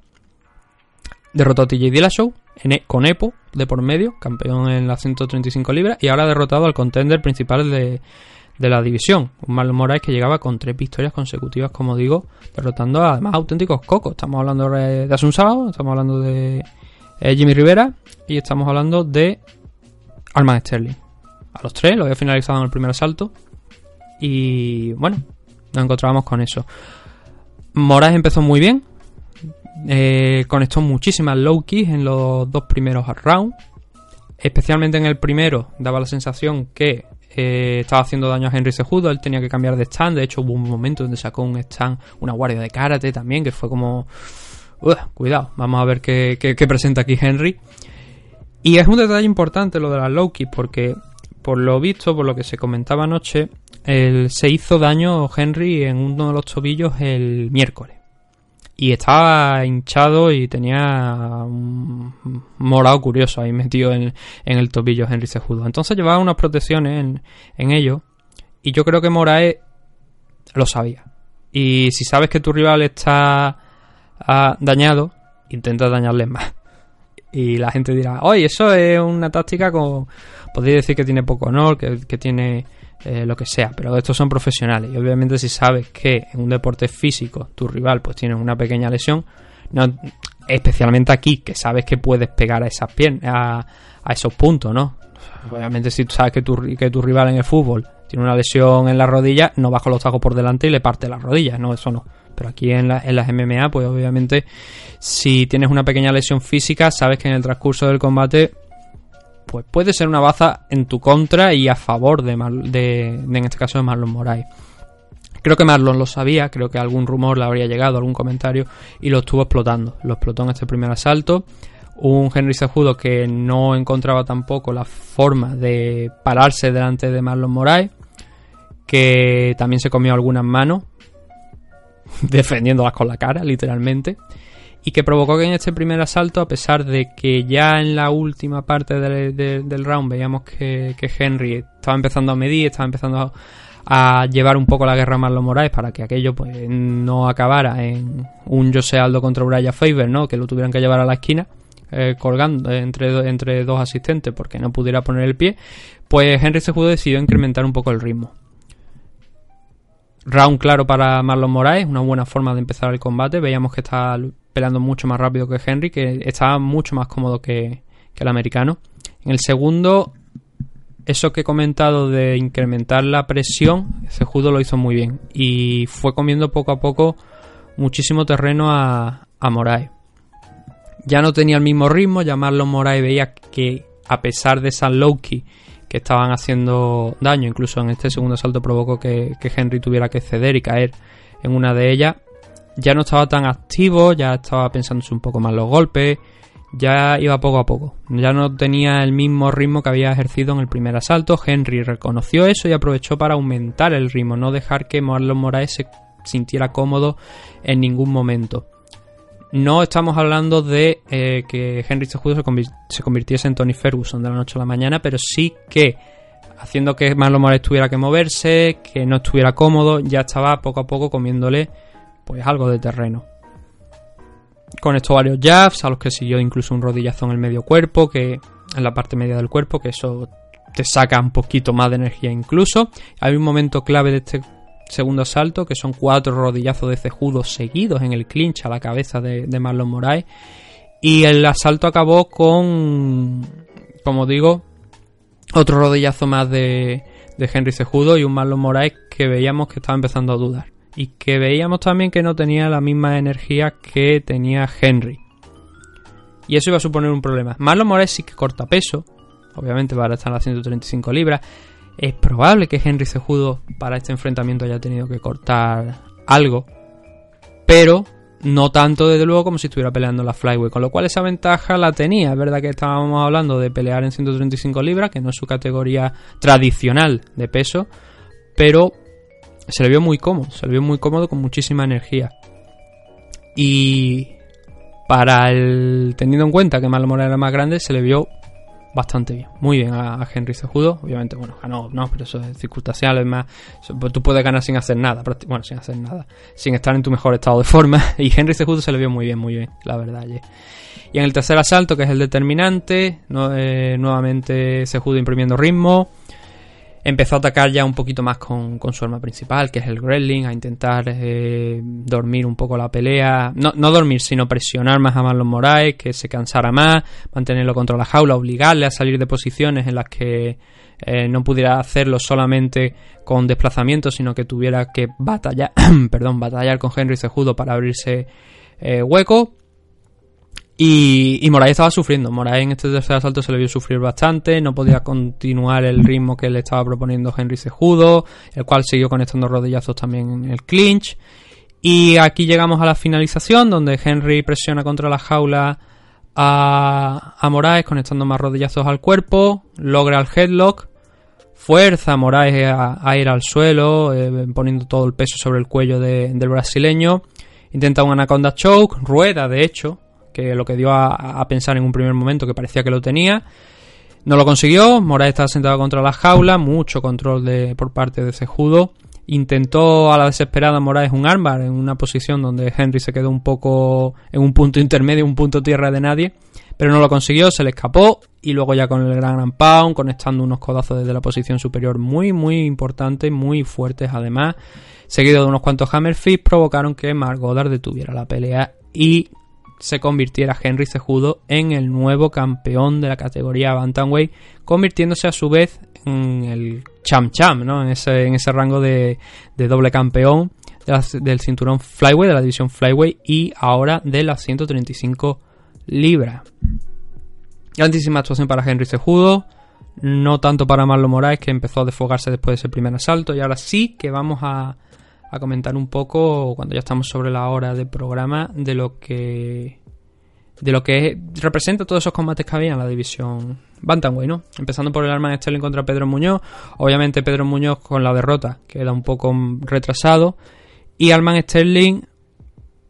Derrotó a TJ Dillashaw con EPO de por medio, campeón en las 135 libras, y ahora ha derrotado al contender principal de la división, un Marlon Moraes que llegaba con 3 victorias consecutivas, como digo, derrotando además auténticos cocos. Estamos hablando de Dustin Poirier, estamos hablando de Jimmy Rivera y estamos hablando de Aljamain Sterling. A los 3 lo había finalizado en el primer asalto y bueno, nos encontrábamos con eso. Moraes empezó muy bien. Conectó muchísimas low kicks en los 2 primeros rounds, especialmente en el primero. Daba la sensación que estaba haciendo daño a Henry Cejudo. Él tenía que cambiar de stand. De hecho, hubo un momento donde sacó un stand, una guardia de karate también, que fue como... cuidado, vamos a ver qué presenta aquí Henry. Y es un detalle importante lo de la low kick, porque por lo visto, por lo que se comentaba anoche, se hizo daño Henry en uno de los tobillos el miércoles. Y estaba hinchado y tenía un morado curioso ahí metido en el tobillo Henry Cejudo. Entonces llevaba unas protecciones en ello. Y yo creo que Moraes lo sabía. Y si sabes que tu rival está dañado, intenta dañarle más. Y la gente dirá, oye, eso es una táctica con... Podría decir que tiene poco honor, que tiene lo que sea, pero estos son profesionales. Y obviamente si sabes que en un deporte físico tu rival pues tiene una pequeña lesión, no, especialmente aquí, que sabes que puedes pegar a esas piernas, a esos puntos, ¿no? Obviamente si sabes que tu rival en el fútbol tiene una lesión en la rodilla, no baja los tacos por delante y le parte las rodillas, no, eso no. Pero aquí en las MMA, pues obviamente si tienes una pequeña lesión física, sabes que en el transcurso del combate... pues puede ser una baza en tu contra y a favor de en este caso de Marlon Moraes. Creo que Marlon lo sabía, creo que algún rumor le habría llegado, algún comentario, y lo estuvo explotando. Lo explotó en este primer asalto. Un Henry Cejudo que no encontraba tampoco la forma de pararse delante de Marlon Moraes, que también se comió algunas manos, defendiéndolas con la cara, literalmente. Y que provocó que en este primer asalto, a pesar de que ya en la última parte del round veíamos que Henry estaba empezando a medir, estaba empezando a llevar un poco la guerra a Marlon Moraes para que aquello pues no acabara en un José Aldo contra Bryan Faber, ¿no? Que lo tuvieran que llevar a la esquina, colgando entre dos asistentes porque no pudiera poner el pie, pues Henry Cejudo decidió incrementar un poco el ritmo. Round claro para Marlon Moraes, una buena forma de empezar el combate. Veíamos que está peleando mucho más rápido que Henry, que estaba mucho más cómodo que el americano. En el segundo, eso que he comentado de incrementar la presión, Cejudo lo hizo muy bien y fue comiendo poco a poco muchísimo terreno a Moraes. Ya no tenía el mismo ritmo, ya Marlon Moraes veía que a pesar de esa low key que estaban haciendo daño, incluso en este segundo asalto provocó que Henry tuviera que ceder y caer en una de ellas, ya no estaba tan activo, ya estaba pensándose un poco más los golpes, ya iba poco a poco, ya no tenía el mismo ritmo que había ejercido en el primer asalto. Henry reconoció eso y aprovechó para aumentar el ritmo, no dejar que Marlon Moraes se sintiera cómodo en ningún momento. No estamos hablando de que Henry Cejudo se convirtiese en Tony Ferguson de la noche a la mañana, pero sí que haciendo que Marlon Moraes tuviera que moverse, que no estuviera cómodo, ya estaba poco a poco comiéndole pues algo de terreno. Conectó varios jabs a los que siguió incluso un rodillazo en el medio cuerpo, que en la parte media del cuerpo, que eso te saca un poquito más de energía incluso. Hay un momento clave de este segundo asalto, que son 4 rodillazos de Cejudo seguidos en el clinch a la cabeza de Marlon Moraes, y el asalto acabó con, como digo, otro rodillazo más de Henry Cejudo y un Marlon Moraes que veíamos que estaba empezando a dudar y que veíamos también que no tenía la misma energía que tenía Henry, y eso iba a suponer un problema. Marlon Moraes sí que corta peso, obviamente va a estar a las 135 libras. Es probable que Henry Cejudo para este enfrentamiento haya tenido que cortar algo, pero no tanto desde luego como si estuviera peleando en la flyweight, con lo cual esa ventaja la tenía. Es verdad que estábamos hablando de pelear en 135 libras, que no es su categoría tradicional de peso, pero se le vio muy cómodo, con muchísima energía. Y teniendo en cuenta que Marlon Moraes era más grande, se le vio bastante bien, muy bien a Henry Cejudo. Obviamente, bueno, ganó, no, pero eso es circunstancial, es más, tú puedes ganar sin hacer nada, bueno, sin estar en tu mejor estado de forma, y Henry Cejudo se le vio muy bien, la verdad, yeah. Y en el tercer asalto, que es el determinante, nuevamente Cejudo imprimiendo ritmo, empezó a atacar ya un poquito más con su arma principal, que es el grappling, a intentar dormir un poco la pelea. No dormir, sino presionar más a Marlon Moraes, que se cansara más, mantenerlo contra la jaula, obligarle a salir de posiciones en las que no pudiera hacerlo solamente con desplazamiento, sino que tuviera que batallar con Henry Cejudo para abrirse hueco. Y Moraes estaba sufriendo. Moraes en este tercer asalto se le vio sufrir bastante, no podía continuar el ritmo que le estaba proponiendo Henry Cejudo, el cual siguió conectando rodillazos también en el clinch. Y aquí llegamos a la finalización, donde Henry presiona contra la jaula a Moraes, conectando más rodillazos al cuerpo, logra el headlock, fuerza a Moraes a ir al suelo, poniendo todo el peso sobre el cuello del brasileño, intenta un anaconda choke, rueda de hecho, que lo que dio a pensar en un primer momento que parecía que lo tenía. No lo consiguió. Moraes estaba sentado contra la jaula, mucho control por parte de Cejudo. Intentó a la desesperada Moraes un armbar en una posición donde Henry se quedó un poco en un punto intermedio, un punto tierra de nadie, pero no lo consiguió, se le escapó, y luego ya con el gran pound, conectando unos codazos desde la posición superior muy muy importantes, muy fuertes además, seguido de unos cuantos hammer fists, provocaron que Mark Goddard detuviera la pelea y se convirtiera Henry Cejudo en el nuevo campeón de la categoría bantamweight, convirtiéndose a su vez en el champ, ¿no? en ese rango de doble campeón del cinturón flyweight, de la división flyweight, y ahora de las 135 libras. Grandísima actuación para Henry Cejudo, no tanto para Marlon Moraes, que empezó a desfogarse después de ese primer asalto. Y ahora sí que vamos a comentar un poco, cuando ya estamos sobre la hora de programa, de lo que representa todos esos combates que había en la división bantamweight, ¿no? Empezando por el Aljamain Sterling contra Pedro Munhoz. Obviamente Pedro Munhoz, con la derrota, queda un poco retrasado, y Aljamain Sterling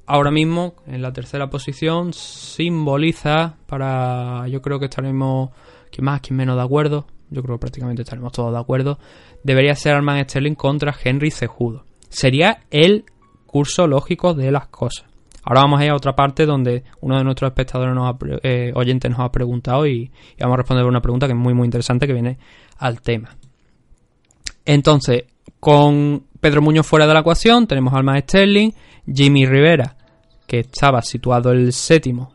ahora mismo en la tercera posición simboliza, para, yo creo que estaremos quien más, quien menos de acuerdo, yo creo que prácticamente estaremos todos de acuerdo, debería ser Aljamain Sterling contra Henry Cejudo. Sería el curso lógico de las cosas. Ahora vamos a ir a otra parte donde uno de nuestros espectadores oyentes nos ha preguntado, y vamos a responder una pregunta que es muy muy interesante, que viene al tema. Entonces, con Pedro Munhoz fuera de la ecuación, tenemos al Aljamain Sterling. Jimmy Rivera, que estaba situado el séptimo,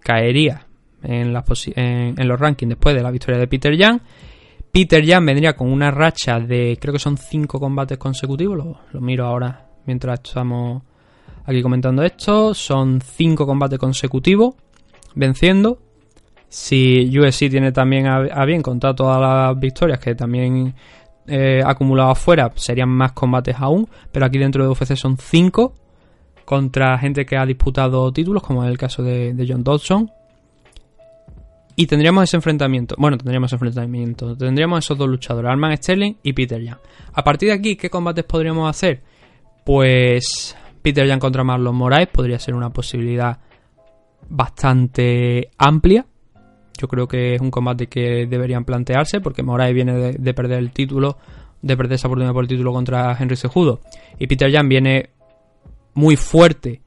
caería en los rankings después de la victoria de Petr Yan. Petr Yan vendría con una racha de, creo que son 5 combates consecutivos, lo miro ahora mientras estamos aquí comentando esto, son 5 combates consecutivos venciendo. Si UFC tiene también a bien contar todas las victorias que también acumulado afuera, serían más combates aún, pero aquí dentro de UFC son 5 contra gente que ha disputado títulos, como es el caso de John Dodson. Y tendríamos esos dos luchadores, Aljamain Sterling y Petr Yan. A partir de aquí, ¿qué combates podríamos hacer? Pues Petr Yan contra Marlon Moraes podría ser una posibilidad bastante amplia. Yo creo que es un combate que deberían plantearse, porque Moraes viene de perder el título, de perder esa oportunidad por el título contra Henry Cejudo, y Petr Yan viene muy fuerte,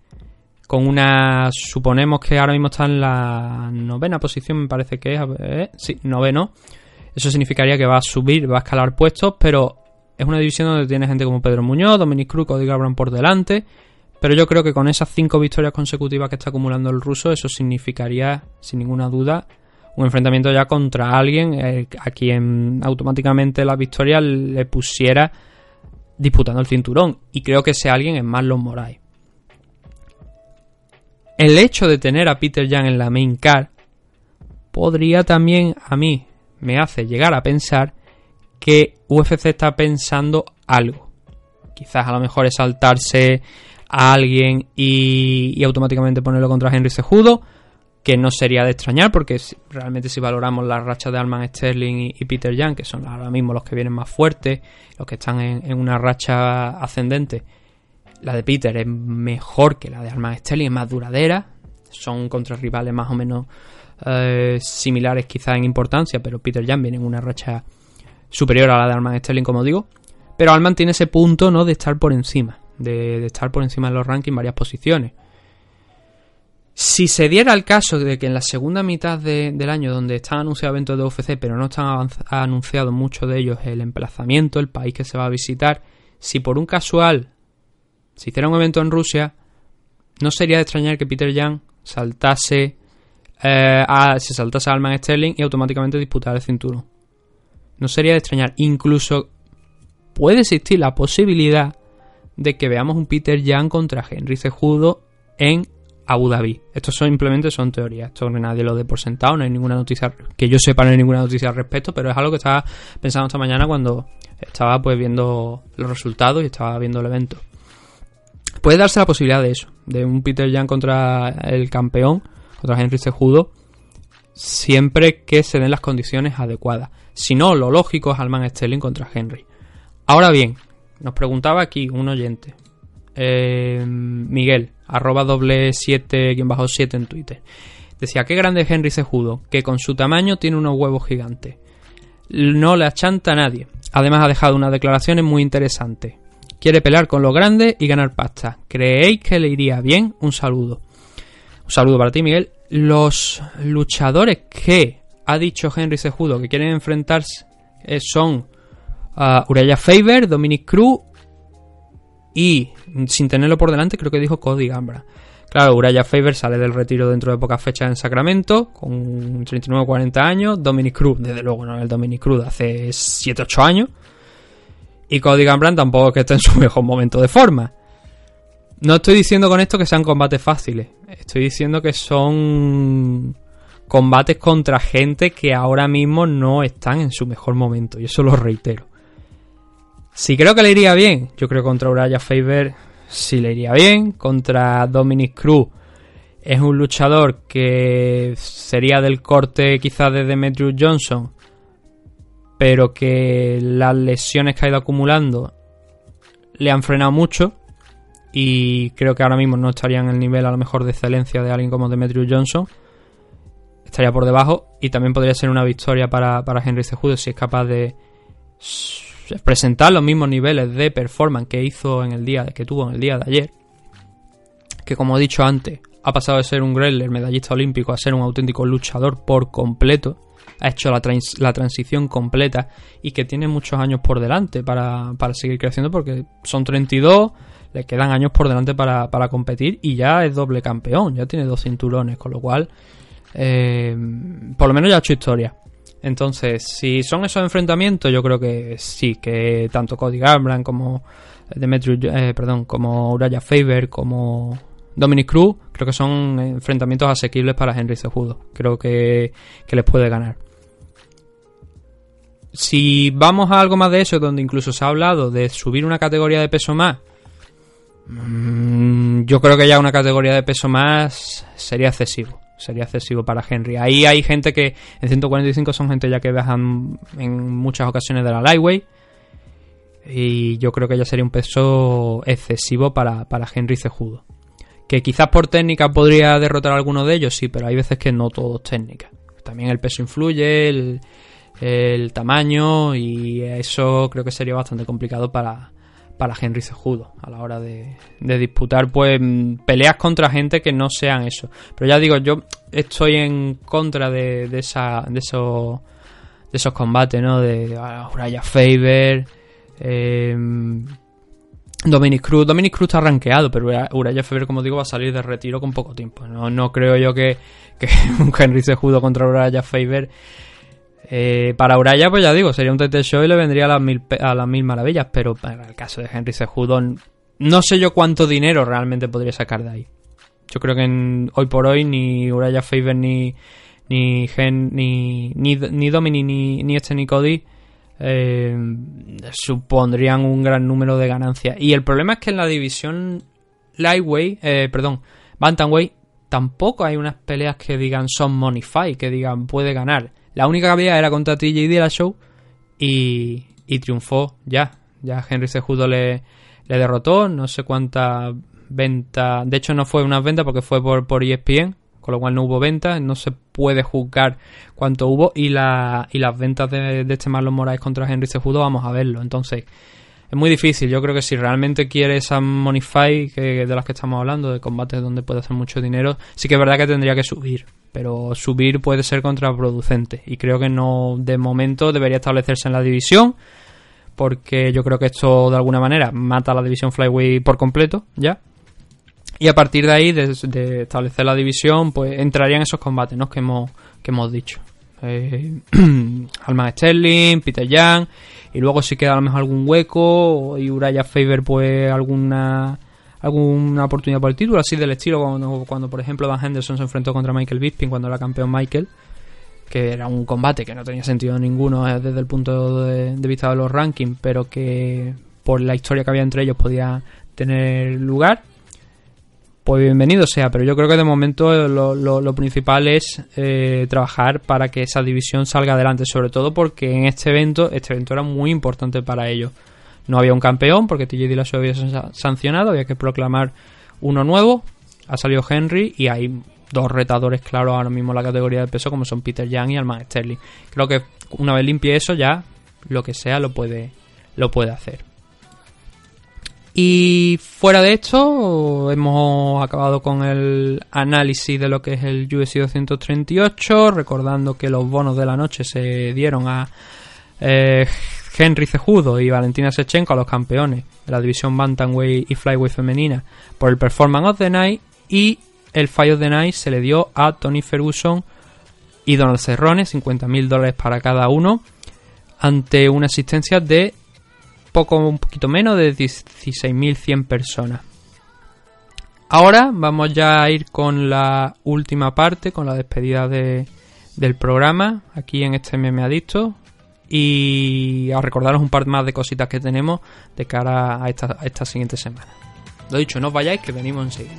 con una, suponemos que ahora mismo está en la 9ª posición, me parece que es, sí, 9º. Eso significaría que va a subir, va a escalar puestos, pero es una división donde tiene gente como Pedro Munhoz, Dominic Cruz, Cody Garbrandt por delante, pero yo creo que con esas 5 victorias consecutivas que está acumulando el ruso, eso significaría, sin ninguna duda, un enfrentamiento ya contra alguien a quien automáticamente la victoria le pusiera disputando el cinturón, y creo que ese alguien es Marlon Moraes. El hecho de tener a Petr Yan en la main card podría también, a mí, me hace llegar a pensar que UFC está pensando algo. Quizás a lo mejor es saltarse a alguien y automáticamente ponerlo contra Henry Cejudo, que no sería de extrañar, porque realmente si valoramos las rachas de Aljamain Sterling y Petr Yan, que son ahora mismo los que vienen más fuertes, los que están en una racha ascendente, la de Petr es mejor que la de Aljamain Sterling, es más duradera, son contra rivales más o menos similares quizás en importancia, pero Petr Yan viene en una racha superior a la de Aljamain Sterling, como digo, pero Aljamain tiene ese punto, ¿no?, de estar por encima, de estar por encima de los rankings en varias posiciones. Si se diera el caso de que en la segunda mitad del año, donde están anunciados eventos de UFC, pero no están anunciados muchos de ellos, el emplazamiento, el país que se va a visitar, si por un casual se hiciera un evento en Rusia, no sería de extrañar que Petr Yan se saltase a Aljamain Sterling y automáticamente disputara el cinturón. No sería de extrañar. Incluso puede existir la posibilidad de que veamos un Petr Yan contra Henry Cejudo en Abu Dhabi. Esto simplemente son teorías, esto nadie lo dé por sentado, no hay ninguna noticia, que yo sepa no hay ninguna noticia al respecto, pero es algo que estaba pensando esta mañana cuando estaba pues viendo los resultados y estaba viendo el evento. Puede darse la posibilidad de eso, de un Petr Yan contra el campeón, contra Henry Cejudo, siempre que se den las condiciones adecuadas. Si no, lo lógico es Aljamain Sterling contra Henry. Ahora bien, nos preguntaba aquí un oyente, Miguel, @7_7 en Twitter. Decía, qué grande es Henry Cejudo, que con su tamaño tiene unos huevos gigantes. No le achanta a nadie. Además ha dejado unas declaraciones muy interesantes. Quiere pelear con los grandes y ganar pasta. ¿Creéis que le iría bien? Un saludo. Un saludo para ti, Miguel. Los luchadores que ha dicho Henry Cejudo que quieren enfrentarse son Ureya Faber, Dominic Cruz y, sin tenerlo por delante, creo que dijo Cody Gambra. Claro, Ureya Faber sale del retiro dentro de pocas fechas en Sacramento, con 39 o 40 años. Dominic Cruz, desde luego, no es el Dominic Cruz de hace 7-8 años. Y Cody Gambran tampoco es que esté en su mejor momento de forma. No estoy diciendo con esto que sean combates fáciles. Estoy diciendo que son combates contra gente que ahora mismo no están en su mejor momento. Y eso lo reitero. Si creo que le iría bien, yo creo que contra Ureya Faber sí le iría bien. Contra Dominic Cruz es un luchador que sería del corte quizás de Demetrious Johnson, pero que las lesiones que ha ido acumulando le han frenado mucho y creo que ahora mismo no estaría en el nivel a lo mejor de excelencia de alguien como Demetrious Johnson. Estaría por debajo y también podría ser una victoria para Henry Cejudo si es capaz de presentar los mismos niveles de performance que hizo en el día de ayer. Que, como he dicho antes, ha pasado de ser un grappler medallista olímpico a ser un auténtico luchador por completo. Ha hecho la transición completa y que tiene muchos años por delante para seguir creciendo, porque son 32, le quedan años por delante para competir y ya es doble campeón, ya tiene 2 cinturones, con lo cual por lo menos ya ha hecho historia. Entonces, si son esos enfrentamientos, yo creo que sí, que tanto Cody Garbrandt como como Ureya Faber, como Dominic Cruz, creo que son enfrentamientos asequibles para Henry Cejudo. Creo que les puede ganar. Si vamos a algo más de eso, donde incluso se ha hablado de subir una categoría de peso más, yo creo que ya una categoría de peso más sería excesivo. Sería excesivo para Henry. Ahí hay gente que en 145 son gente ya que bajan en muchas ocasiones de la lightweight. Y yo creo que ya sería un peso excesivo para Henry Cejudo. Que quizás por técnica podría derrotar a alguno de ellos, sí, pero hay veces que no todo es técnica. También el peso influye, el tamaño, y eso creo que sería bastante complicado para Henry Cejudo a la hora de disputar pues peleas contra gente que no sean eso. Pero ya digo, yo estoy en contra de esos combates, ¿no? De Ureya Faber, Dominic Cruz está rankeado, pero Ureya Faber, como digo, va a salir de retiro con poco tiempo. No creo yo que un Henry Cejudo contra Ureya Faber. Para Ureya, pues ya digo, sería un TT show y le vendría a las mil maravillas. Pero para el caso de Henry Cejudo, no sé yo cuánto dinero realmente podría sacar de ahí. Yo creo que hoy por hoy ni Ureya Faber ni Dominic ni Cody supondrían un gran número de ganancias. Y el problema es que en la división bantamweight tampoco hay unas peleas que digan son money fight, que digan puede ganar. La única que había era contra TJ Dillashaw y triunfó ya Henry Cejudo le derrotó, no sé cuántas ventas, de hecho no fue unas ventas porque fue por ESPN, con lo cual no hubo ventas, no se puede juzgar cuánto hubo, y las ventas de este Marlon Moraes contra Henry Cejudo vamos a verlo. Entonces es muy difícil. Yo creo que si realmente quiere esa money fight de las que estamos hablando, de combates donde puede hacer mucho dinero, sí que es verdad que tendría que subir, pero subir puede ser contraproducente y creo que no, de momento debería establecerse en la división, porque yo creo que esto de alguna manera mata a la división flyweight por completo ya. Y a partir de ahí, de establecer la división, pues entrarían esos combates, ¿no? que hemos dicho. Aljamain Sterling, Petr Yan, y luego si queda a lo mejor algún hueco, y Ureya Faber pues alguna oportunidad por el título, así del estilo cuando por ejemplo Dan Henderson se enfrentó contra Michael Bisping cuando era campeón Michael, que era un combate que no tenía sentido ninguno desde el punto de vista de los rankings, pero que por la historia que había entre ellos podía tener lugar, pues bienvenido sea. Pero yo creo que de momento lo principal es trabajar para que esa división salga adelante, sobre todo porque en este evento era muy importante para ellos. No había un campeón porque TJ Dillashaw había sancionado, había que proclamar uno nuevo, ha salido Henry y hay dos retadores claros ahora mismo en la categoría de peso como son Petr Yan y Aljamain Sterling. Creo que una vez limpie eso ya lo que sea lo puede hacer. Y fuera de esto hemos acabado con el análisis de lo que es el UFC 238, recordando que los bonos de la noche se dieron a Henry Cejudo y Valentina Shechenko, a los campeones de la división Bantamweight y Flyweight femenina, por el Performance of the Night, y el Fight of the Night se le dio a Tony Ferguson y Donald Cerrone, $50,000 para cada uno, ante una asistencia de un poquito menos de 16.100 personas. Ahora vamos ya a ir con la última parte, con la despedida del programa, aquí en este MMA Adicto, y a recordaros un par más de cositas que tenemos de cara a esta siguiente semana. Lo dicho, no os vayáis que venimos enseguida.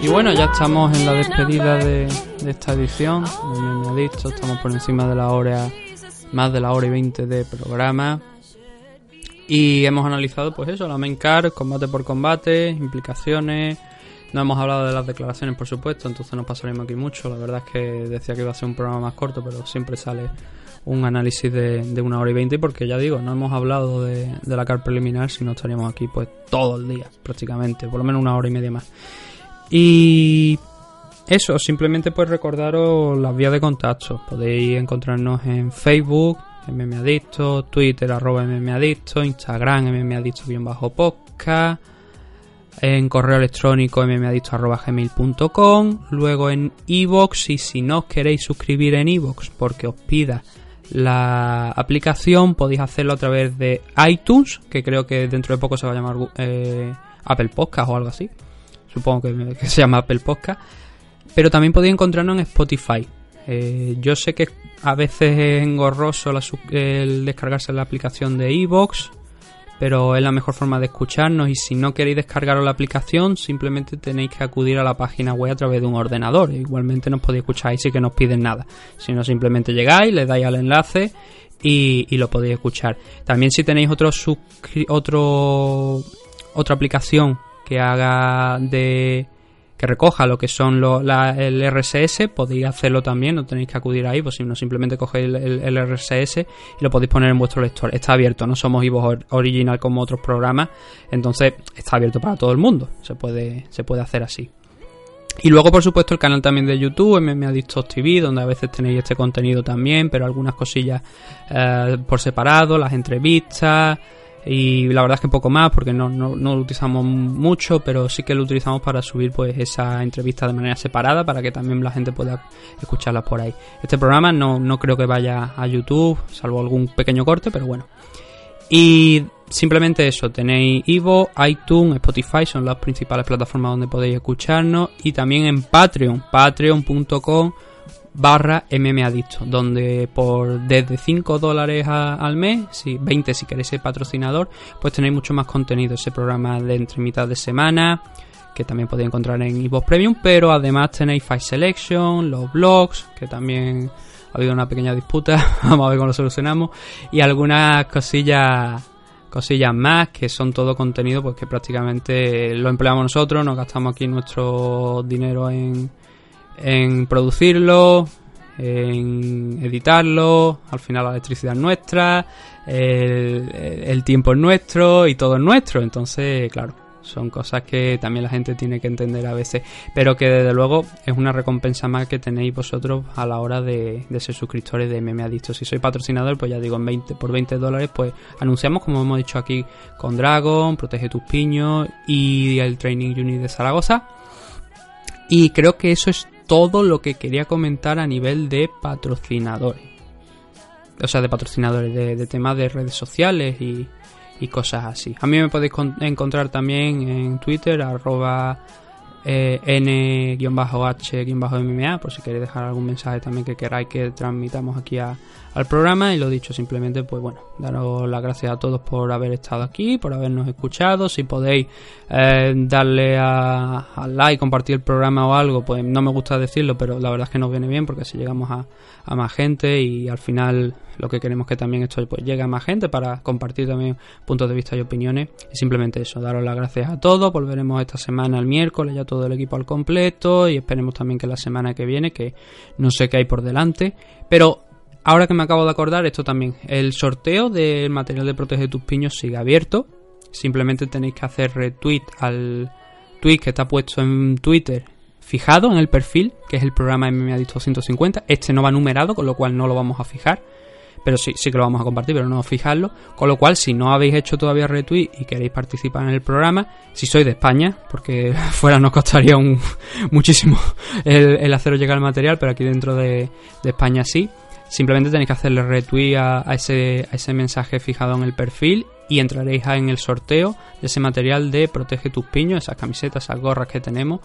Y bueno, ya estamos en la despedida de esta edición. Me ha dicho, estamos por encima de la hora, más de la hora y 20 de programa, y hemos analizado pues eso, la main card, combate por combate, implicaciones. No hemos hablado de las declaraciones, por supuesto, entonces no pasaremos aquí mucho. La verdad es que decía que iba a ser un programa más corto, pero siempre sale un análisis de una hora y 20, porque ya digo, no hemos hablado de la card preliminar, si no estaríamos aquí pues todo el día prácticamente, por lo menos una hora y media más. Y eso, simplemente pues recordaros las vías de contacto. Podéis encontrarnos en Facebook, MMAdicto, Twitter, @MMAdicto, Instagram, MMAdicto_podcast, en correo electrónico mmadicto@gmail.com, luego en iVoox, y si no os queréis suscribir en iVoox porque os pida la aplicación, podéis hacerlo a través de iTunes, que creo que dentro de poco se va a llamar Apple Podcast o algo así, supongo que se llama Apple Podcast, pero también podéis encontrarnos en Spotify. Yo sé que a veces es engorroso el descargarse la aplicación de iVoox, pero es la mejor forma de escucharnos, y si no queréis descargaros la aplicación, simplemente tenéis que acudir a la página web a través de un ordenador. Igualmente nos podéis escuchar ahí, sí que no os piden nada, sino simplemente llegáis, le dais al enlace y lo podéis escuchar. También si tenéis otra aplicación que haga que recoja lo que son el RSS, podéis hacerlo también, no tenéis que acudir ahí, pues si no simplemente cogéis el RSS y lo podéis poner en vuestro lector. Está abierto, no somos iVoox Original como otros programas, entonces está abierto para todo el mundo, se puede hacer así. Y luego por supuesto el canal también de YouTube, MMAdictos TV, donde a veces tenéis este contenido también, pero algunas cosillas por separado, las entrevistas. Y la verdad es que poco más, porque no lo utilizamos mucho, pero sí que lo utilizamos para subir pues esa entrevista de manera separada, para que también la gente pueda escucharlas por ahí. Este programa no creo que vaya a YouTube, salvo algún pequeño corte, pero bueno. Y simplemente eso, tenéis iVoox, iTunes, Spotify, son las principales plataformas donde podéis escucharnos, y también en Patreon, patreon.com /MMAdicto, donde por desde $5 al mes, si 20 si queréis ser patrocinador, pues tenéis mucho más contenido, ese programa de entre mitad de semana, que también podéis encontrar en iVoox Premium, pero además tenéis Fight Selection, los blogs, que también ha habido una pequeña disputa, vamos a ver cómo lo solucionamos, y algunas cosillas más, que son todo contenido pues que prácticamente lo empleamos nosotros, nos gastamos aquí nuestro dinero en producirlo, en editarlo, al final la electricidad es nuestra, el tiempo es nuestro y todo es nuestro, entonces claro, son cosas que también la gente tiene que entender a veces, pero que desde luego es una recompensa más que tenéis vosotros a la hora de ser suscriptores de MMAdicto. Si sois patrocinador, pues ya digo, por $20 pues anunciamos, como hemos dicho aquí, con Dragon, Protege tus Piños y el Training Unit de Zaragoza. Y creo que eso es todo lo que quería comentar a nivel de patrocinadores. O sea, de patrocinadores, de temas de redes sociales y cosas así. A mí me podéis encontrar también en Twitter, @n_h_mma, por si queréis dejar algún mensaje también que queráis que transmitamos aquí al programa. Y lo dicho, simplemente, pues bueno, daros las gracias a todos por haber estado aquí, por habernos escuchado. Si podéis darle al like, compartir el programa o algo, pues no me gusta decirlo, pero la verdad es que nos viene bien, porque así llegamos a más gente, y al final lo que queremos que también esto pues llegue a más gente para compartir también puntos de vista y opiniones. Y simplemente eso, daros las gracias a todos. Volveremos esta semana el miércoles, ya todo el equipo al completo, y esperemos también que la semana que viene, que no sé qué hay por delante, pero ahora que me acabo de acordar, esto también, el sorteo del material de Protege tus Piños sigue abierto. Simplemente tenéis que hacer retweet al tweet que está puesto en Twitter, fijado en el perfil, que es el programa MMAdicto 150. Este no va numerado, con lo cual no lo vamos a fijar, pero sí que lo vamos a compartir, pero no fijarlo. Con lo cual, si no habéis hecho todavía retweet y queréis participar en el programa, si sois de España, porque fuera nos costaría muchísimo el haceros llegar el material, pero aquí dentro de España sí, simplemente tenéis que hacerle retweet a ese mensaje fijado en el perfil, y entraréis en el sorteo de ese material de Protege tus Piños, esas camisetas, esas gorras que tenemos,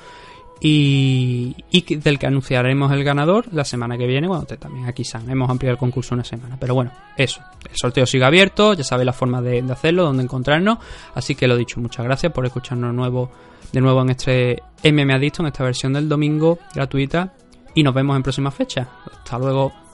y del que anunciaremos el ganador la semana que viene. Bueno, también aquí hemos ampliado el concurso una semana, pero bueno, eso, el sorteo sigue abierto, ya sabéis la forma de hacerlo, dónde encontrarnos. Así que lo dicho, muchas gracias por escucharnos de nuevo en este MMAdicto, en esta versión del domingo gratuita, y nos vemos en próximas fechas. Hasta luego.